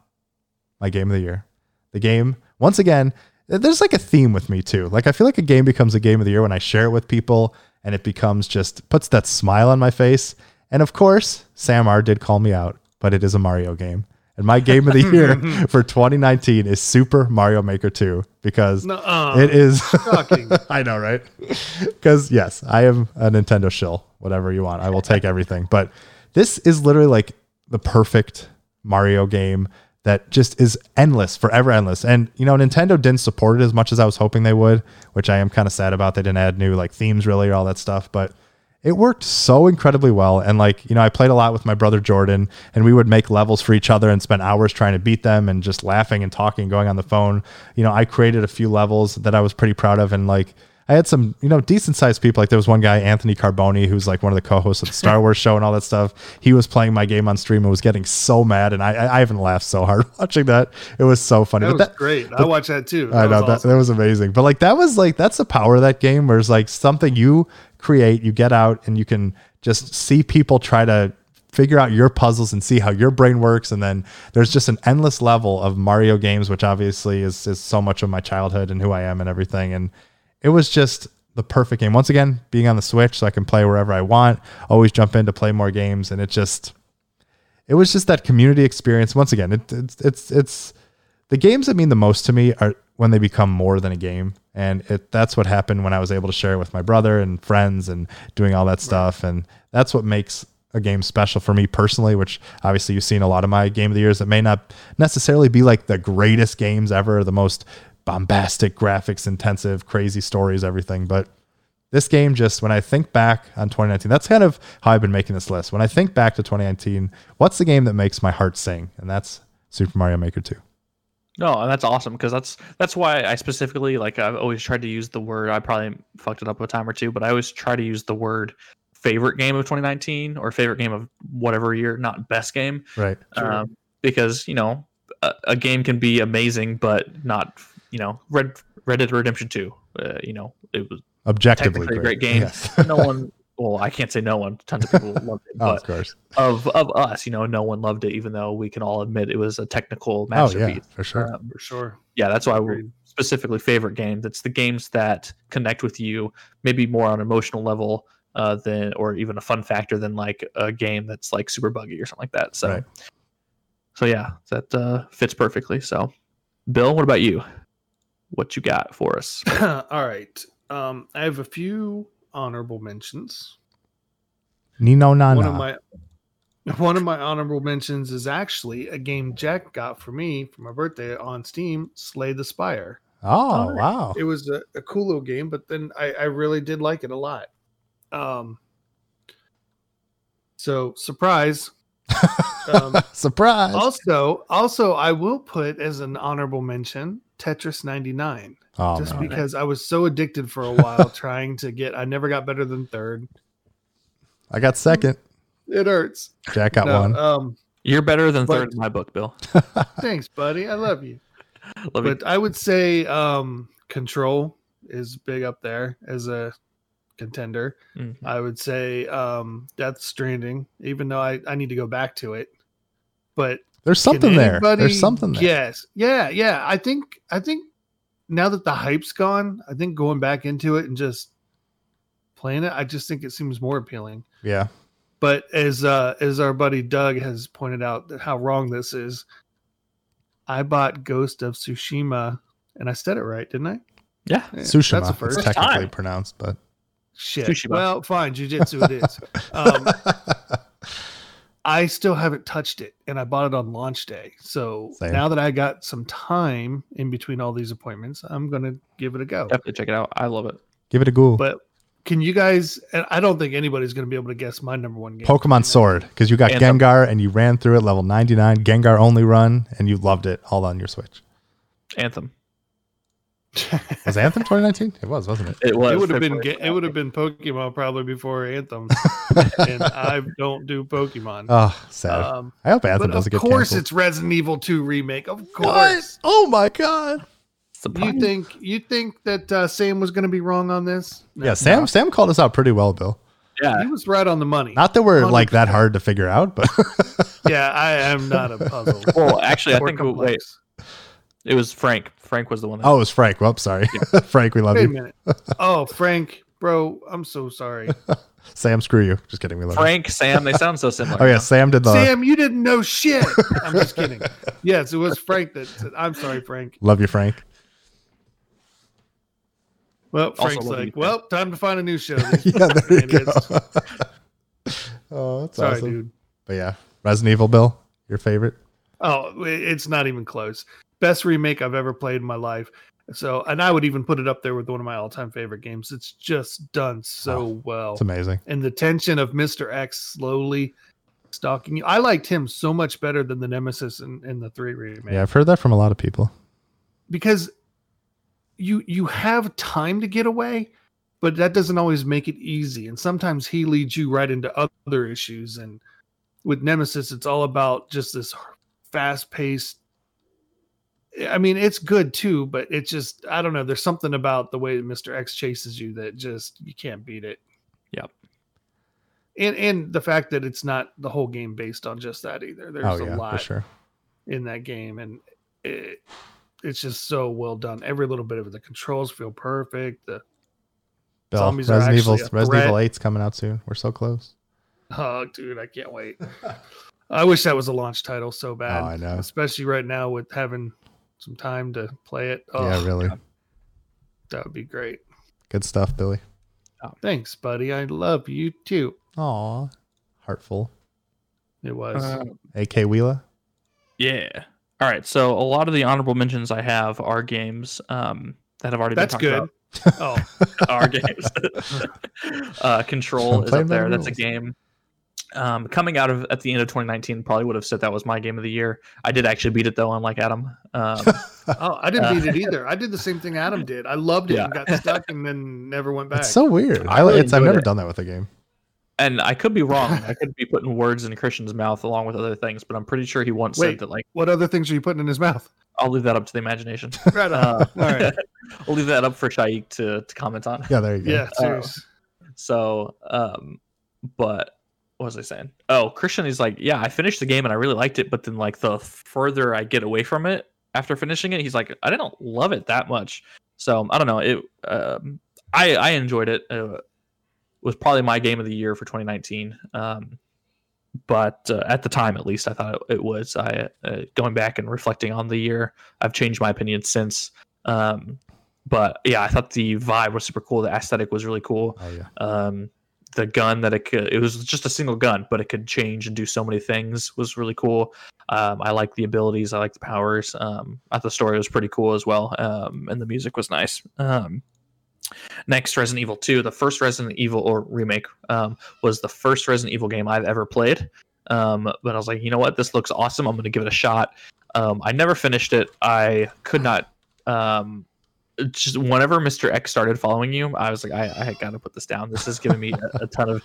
my game of the year. The game, once again, there's like a theme with me too. Like I feel like a game becomes a game of the year when I share it with people, and it becomes just puts that smile on my face. And of course, Sam R did call me out, but it is a Mario game. And my game of the year for twenty nineteen is Super Mario Maker two, because Nuh-uh. it is, I know, right? Because yes, I am a Nintendo shill, whatever you want. I will take everything. But this is literally like the perfect Mario game that just is endless, forever endless. And, you know, Nintendo didn't support it as much as I was hoping they would, which I am kind of sad about. They didn't add new like themes really or all that stuff, but it worked so incredibly well. And like, you know, I played a lot with my brother Jordan, and we would make levels for each other and spend hours trying to beat them and just laughing and talking, going on the phone. You know, I created a few levels that I was pretty proud of. And like, I had some, you know, decent sized people. Like there was one guy, Anthony Carboni, who's like one of the co-hosts of the Star Wars show and all that stuff. He was playing my game on stream and was getting so mad. And I I haven't laughed so hard watching that. It was so funny. That but was that, great. But, I watched that too. That I know was awesome. that, that was amazing. But like, that was like, that's the power of that game, where it's like something you create, you get out, and you can just see people try to figure out your puzzles and see how your brain works. And then there's just an endless level of Mario games, which obviously is, is so much of my childhood and who I am and everything. And it was just the perfect game. Once again, being on the Switch, so I can play wherever I want, always jump in to play more games. And it just, it was just that community experience. Once again, it, it's, it's, it's the games that mean the most to me are when they become more than a game. And it, that's what happened when I was able to share it with my brother and friends and doing all that stuff. And that's what makes a game special for me personally, which obviously you've seen a lot of my game of the years that may not necessarily be like the greatest games ever, the most bombastic graphics, intensive, crazy stories, everything. But this game, just when I think back on twenty nineteen, that's kind of how I've been making this list. When I think back to twenty nineteen, what's the game that makes my heart sing? And that's Super Mario Maker two. No, and that's awesome, because that's that's why I specifically, like, I've always tried to use the word, I probably fucked it up a time or two, but I always try to use the word favorite game of twenty nineteen or favorite game of whatever year, not best game. Right. Um, because, you know, a, a game can be amazing, but not, you know, Red, Red Dead Redemption two, uh, you know, it was objectively great. a great game. Yes. No one, well, I can't say no one, tons of people loved it, but oh, of, course. of of us, you know, no one loved it, even though we can all admit it was a technical masterpiece. Oh, yeah, for sure. Um, for sure. Yeah, that's why we're specifically favorite game. That's the games that connect with you, maybe more on an emotional level uh, than, or even a fun factor than like a game that's like super buggy or something like that. So, right. so yeah, that uh, fits perfectly. So, Bill, what about you? What you got for us? All right. Um, I have a few honorable mentions. Nino Nana. One of my one of my honorable mentions is actually a game Jack got for me for my birthday on Steam, Slay the Spire. Oh, right. Wow. It was a, a cool little game, but then I, I really did like it a lot. Um, so surprise, Um, Surprise. Also, also, I will put as an honorable mention Tetris ninety-nine. Oh, just no. because I was so addicted for a while trying to get, I never got better than third. I got second. It hurts. Jack got no, one. Um, You're better than but, third in my book, Bill. Thanks, buddy. I love you. Love but you. I would say um, Control is big up there as a contender. Mm-hmm. I would say um, Death Stranding, even though I, I need to go back to it. But there's something there. There's something there. Yes. Yeah. Yeah. I think, I think now that the hype's gone, I think going back into it and just playing it, I just think it seems more appealing. Yeah. But as, uh, as our buddy Doug has pointed out how wrong this is, I bought Ghost of Tsushima and I said it right, didn't I? Yeah. yeah Tsushima. That's the first. It's technically time. pronounced, but. Shit. Tsushima. Well, fine. Jiu-jitsu it is. Um, I still haven't touched it, and I bought it on launch day. So Same. now that I got some time in between all these appointments, I'm going to give it a go. Definitely check it out. I love it. Give it a go. But can you guys, and I don't think anybody's going to be able to guess my number one game. Pokemon Sword, because you got and Gengar Anthem. And you ran through it, level ninety-nine, Gengar only run, and you loved it all on your Switch. Anthem. Was Anthem twenty nineteen? It was, wasn't it? It was. It would have been. It would have been Pokemon probably before Anthem, and I don't do Pokemon. Oh, sad. Um, I hope Anthem doesn't get canceled. Of course, it's Resident Evil two remake. Of course. What? Oh my god. You think you think that uh, Sam was going to be wrong on this? No, yeah, Sam. No. Sam called us out pretty well, Bill. Yeah, he was right on the money. Not that we're one hundred percent like that hard to figure out, but yeah, I am not a puzzle. Well, actually, I think we'll wait. It was Frank. Frank was the one. That oh, it was Frank. Well, sorry. Yeah. Frank, we love Wait you. Wait a minute. Oh, Frank, bro, I'm so sorry. Sam, screw you. Just kidding. We love Frank, you. Sam, they sound so similar. Oh, yeah. Now. Sam did the. Sam, you didn't know shit. I'm just kidding. Yes, it was Frank that said, I'm sorry, Frank. Love you, Frank. Well, Frank's also like, you, well, Frank. Time to find a new show. Yeah, there you go. Oh, that's sorry, awesome. Dude. But yeah, Resident Evil, Bill, your favorite? Oh, it's not even close. Best remake I've ever played in my life. So, and I would even put it up there with one of my all-time favorite games. It's just done so oh, well. It's amazing. And the tension of Mister X slowly stalking you. I liked him so much better than the Nemesis in, in the three remake. Yeah, I've heard that from a lot of people. Because you you have time to get away, but that doesn't always make it easy. And sometimes he leads you right into other issues. And with Nemesis, it's all about just this fast-paced, I mean, it's good too, but it's just, I don't know. There's something about the way that Mister X chases you that just, you can't beat it. Yep. And and the fact that it's not the whole game based on just that either. There's oh, yeah, a lot for sure. in that game. And it, it's just so well done. Every little bit of it. The controls feel perfect. The Bill, zombies Resident are actually Evil's, Resident Evil eight's coming out soon. We're so close. Oh, dude, I can't wait. I wish that was a launch title so bad. Oh, I know. Especially right now with having some time to play it. Oh, yeah, really. God. That would be great. Good stuff, Billy. Oh, thanks, buddy. I love you too. Aw, heartful. It was. Uh, A K Wheeler. Yeah. All right. So a lot of the honorable mentions I have are games um, that have already been That's talked good. About. Oh, our games. uh, Control is up there. Rules. That's a game. Um, coming out of at the end of twenty nineteen, probably would have said that was my game of the year. I did actually beat it though, unlike Adam. Um, oh, I didn't beat uh, it either. I did the same thing Adam did. I loved it yeah. and got stuck and then never went back. It's so weird. I, I really it's, I've never it. done that with a game. And I could be wrong. I could be putting words in Christian's mouth along with other things, but I'm pretty sure he once Wait, said that like what other things are you putting in his mouth? I'll leave that up to the imagination. Right on. Uh, All right. I'll leave that up for Shaik to, to comment on. Yeah, there you go. Yeah, serious. Uh, so um but what was I saying? Oh, Christian is like, yeah, I finished the game and I really liked it, but then like the further I get away from it after finishing it, he's like, I didn't love it that much. So I don't know. It, um, I I enjoyed it. Uh, it was probably my game of the year for twenty nineteen. Um, but uh, at the time, at least, I thought it, it was. I uh, going back and reflecting on the year, I've changed my opinion since. Um, but yeah, I thought the vibe was super cool. The aesthetic was really cool. Oh yeah. Um, the gun that it could, it was just a single gun, but it could change and do so many things was really cool. Um, I like the abilities. I like the powers. Um, I thought the story was pretty cool as well. Um, and the music was nice. Um, next, Resident Evil two, the first Resident Evil or remake um, was the first Resident Evil game I've ever played. Um, but I was like, you know what? This looks awesome. I'm going to give it a shot. Um, I never finished it. I could not. Um, just whenever Mister X started following you, I was like, I, I got to put this down. This is giving me a, a ton of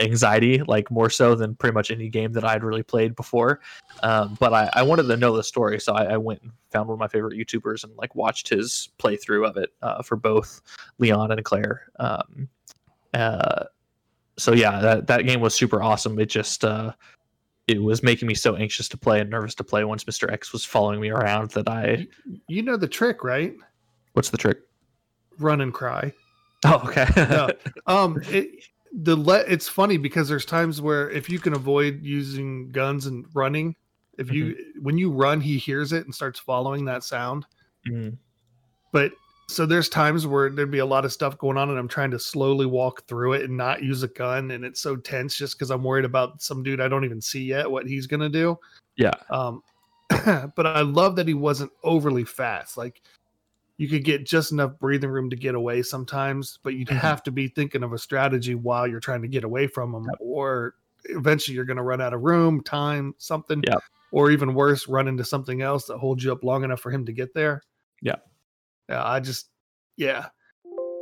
anxiety, like more so than pretty much any game that I had really played before. Um, but I, I wanted to know the story. So I, I went and found one of my favorite YouTubers and like watched his playthrough of it uh, for both Leon and Claire. Um, uh, so yeah, that, that game was super awesome. It just, uh, it was making me so anxious to play and nervous to play once Mister X was following me around that I, you know, the trick, right? What's the trick? Run and cry. Oh, okay. no. Um, it, the le- it's funny because there's times where if you can avoid using guns and running, if you, mm-hmm. when you run, he hears it and starts following that sound. Mm-hmm. But so there's times where there'd be a lot of stuff going on and I'm trying to slowly walk through it and not use a gun. And it's so tense just because I'm worried about some dude I don't even see yet, what he's going to do. Yeah. Um, but I love that he wasn't overly fast. Like, you could get just enough breathing room to get away sometimes, but you'd mm-hmm. have to be thinking of a strategy while you're trying to get away from them, yep. or eventually you're going to run out of room, time, something, yep. or even worse, run into something else that holds you up long enough for him to get there. Yeah. Yeah, I just, yeah.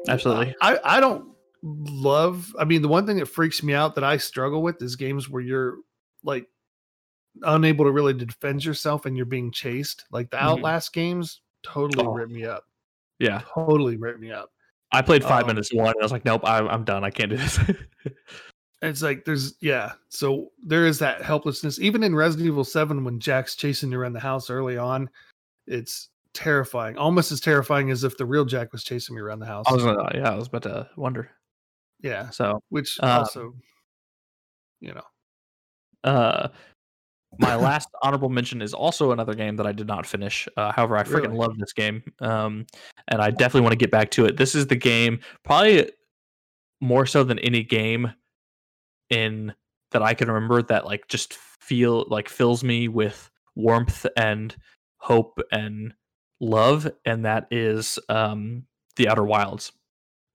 Absolutely. I, I don't love, I mean, the one thing that freaks me out that I struggle with is games where you're like unable to really defend yourself and you're being chased. Like the mm-hmm. Outlast games totally oh. ripped me up. Yeah. Totally ripped me up. I played five um, minutes one. And I was like, nope, I, I'm done. I can't do this. It's like, there's, yeah. So there is that helplessness. Even in Resident Evil seven, when Jack's chasing you around the house early on, it's terrifying, almost as terrifying as if the real Jack was chasing me around the house. I was gonna, yeah, I was about to wonder. Yeah, so which um, also, you know, uh, my last honorable mention is also another game that I did not finish. Uh, however, I freaking really? love this game, um, and I definitely want to get back to it. This is the game, probably more so than any game in that I can remember, that like just feel like fills me with warmth and hope and love, and that is um The Outer Wilds.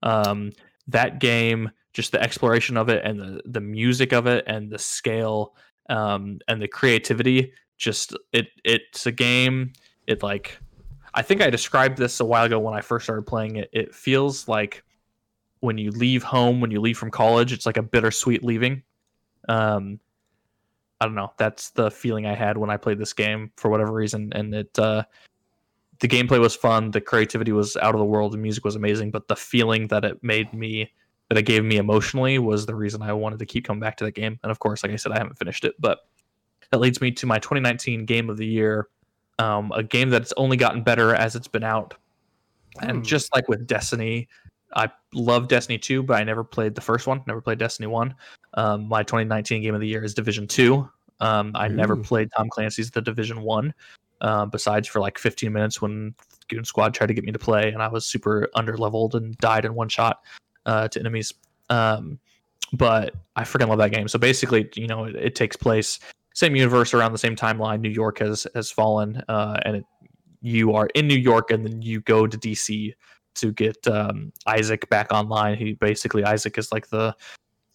Um that game, just the exploration of it and the the music of it and the scale um and the creativity, just it it's a game, it like I think I described this a while ago when I first started playing it. It feels like when you leave home, when you leave from college, it's like a bittersweet leaving. um I don't know, that's the feeling I had when I played this game for whatever reason, and it uh the gameplay was fun. The creativity was out of the world. The music was amazing. But the feeling that it made me, that it gave me emotionally, was the reason I wanted to keep coming back to that game. And of course, like I said, I haven't finished it. But that leads me to my twenty nineteen Game of the Year, um, a game that's only gotten better as it's been out. Hmm. And just like with Destiny, I love Destiny two, but I never played the first one. Never played Destiny one. Um, my twenty nineteen Game of the Year is Division two. Um, I Ooh. never played Tom Clancy's The Division one. Uh, besides for like fifteen minutes when Goon Squad tried to get me to play and I was super underleveled and died in one shot uh, to enemies. Um, but I freaking love that game. So basically, you know, it, it takes place same universe around the same timeline. New York has has fallen, uh, and it, you are in New York, and then you go to D C to get um, Isaac back online. He basically Isaac is like the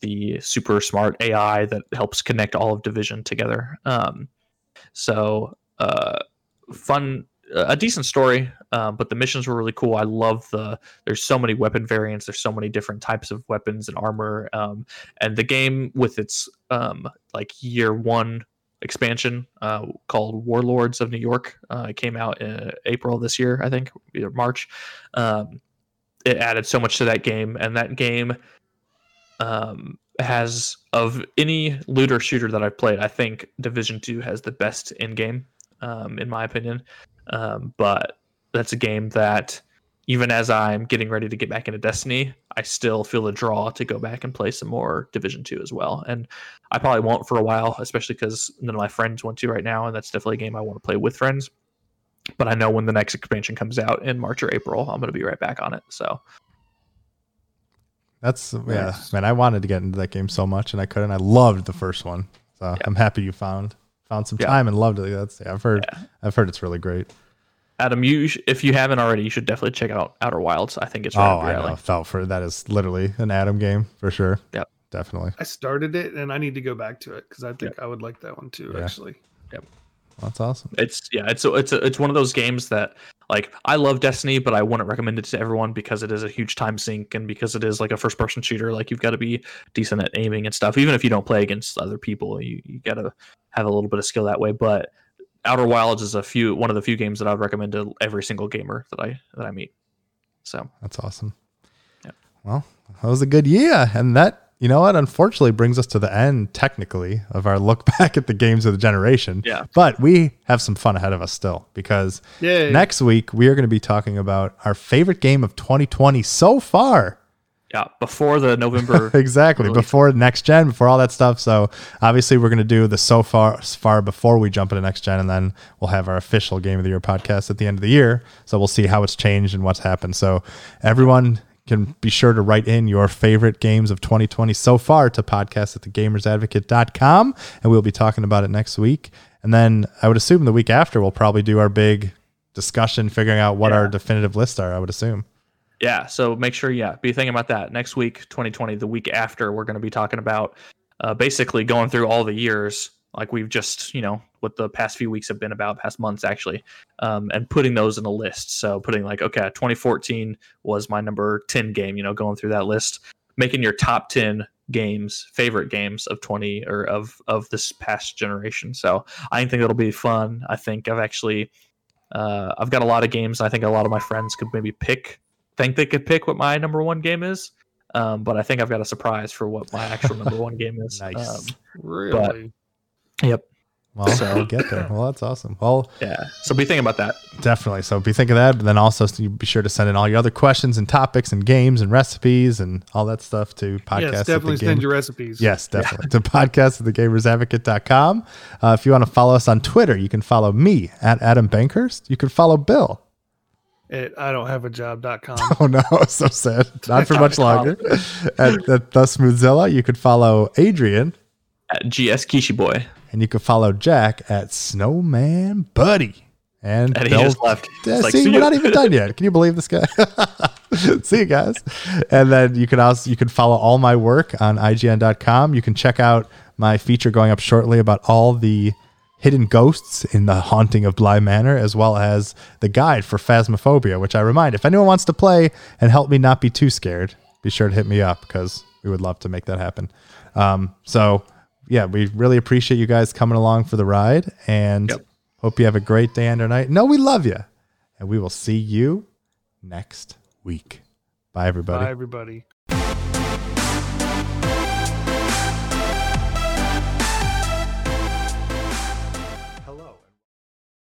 the super smart A I that helps connect all of Division together. Um, so. Uh, fun, a decent story, uh, but the missions were really cool. I love the, there's so many weapon variants, there's so many different types of weapons and armor, um, and the game with its um, like year one expansion uh, called Warlords of New York, uh, it came out in April this year, I think, either March. Um, it added so much to that game, and that game um, has, of any looter shooter that I've played, I think Division two has the best in-game, um in my opinion. Um but that's a game that even as I'm getting ready to get back into Destiny, I still feel a draw to go back and play some more Division two as well, and I probably won't for a while, especially because none of my friends want to right now, and that's definitely a game I want to play with friends. But I know when the next expansion comes out in March or April, I'm going to be right back on it. So that's yeah nice. Man, I wanted to get into that game so much and I couldn't. I loved the first one, so yeah. I'm happy you found Found some yeah. time and loved it. That's yeah, I've heard. Yeah. I've heard it's really great. Adam, you sh- if you haven't already, you should definitely check out Outer Wilds. I think it's right oh, up your alley. I know. Fell for that is literally an Adam game for sure. Yep, definitely. I started it and I need to go back to it because I think yeah. I would like that one too, yeah. actually. Yep. That's awesome. It's yeah, it's a, it's a, it's one of those games that like I love Destiny, but I wouldn't recommend it to everyone because it is a huge time sink and because it is like a first person shooter. Like you've got to be decent at aiming and stuff. Even if you don't play against other people, you, you got to have a little bit of skill that way. But Outer Wilds is a few one of the few games that I would recommend to every single gamer that I that I meet. So that's awesome. Yeah. Well, that was a good year, and that. You know what? Unfortunately, brings us to the end, technically, of our look back at the games of the generation. Yeah. But we have some fun ahead of us still, because Yay. next week we are going to be talking about our favorite game of twenty twenty so far. Yeah, before the November. Exactly, release. Before next gen, before all that stuff. So obviously we're going to do the so far, far before we jump into next gen, and then we'll have our official Game of the Year podcast at the end of the year. So we'll see how it's changed and what's happened. So everyone... can be sure to write in your favorite games of twenty twenty so far to podcast at the gamers advocate dot com, and we'll be talking about it next week. And then I would assume the week after we'll probably do our big discussion, figuring out what yeah. our definitive lists are, I would assume. Yeah, so make sure, yeah, be thinking about that. Next week, twenty twenty, the week after, we're going to be talking about uh, basically going through all the years, like we've just, you know, what the past few weeks have been about, past months actually, um, and putting those in a list. So putting like, okay, twenty fourteen was my number ten game, you know, going through that list, making your top ten games, favorite games of twenty or of, of this past generation. So I think it'll be fun. I think I've actually, uh, I've got a lot of games. I think a lot of my friends could maybe pick, think they could pick what my number one game is. Um, but I think I've got a surprise for what my actual number one game is. Nice. Um, really? But, yep. Well, so we'll get there. Well, that's awesome. Well, yeah. So be thinking about that. Definitely. So be thinking of that. But then also be sure to send in all your other questions and topics and games and recipes and all that stuff to podcast. Yes, definitely at the send game. your recipes. Yes, definitely. Yeah. To podcast at the gamers advocate dot com. Uh, if you want to follow us on Twitter, you can follow me at Adam Bankhurst. You can follow Bill. At I don't have a job dot com. Oh no, so sad. Not for much longer. at, at The Smoothzilla, you could follow Adrian. At G S Kishi Boy. And you can follow Jack at Snowman Buddy. And, and he just left. Yeah, like, see, see we're not even done yet. Can you believe this guy? See you guys. And then you can also you can follow all my work on I G N dot com. You can check out my feature going up shortly about all the hidden ghosts in The Haunting of Bly Manor, as well as the guide for Phasmophobia, which I remind, if anyone wants to play and help me not be too scared, be sure to hit me up because we would love to make that happen. Um, so... yeah, we really appreciate you guys coming along for the ride, and yep. hope you have a great day and or night. No, we love you, and we will see you next week. Bye, everybody. Bye, everybody.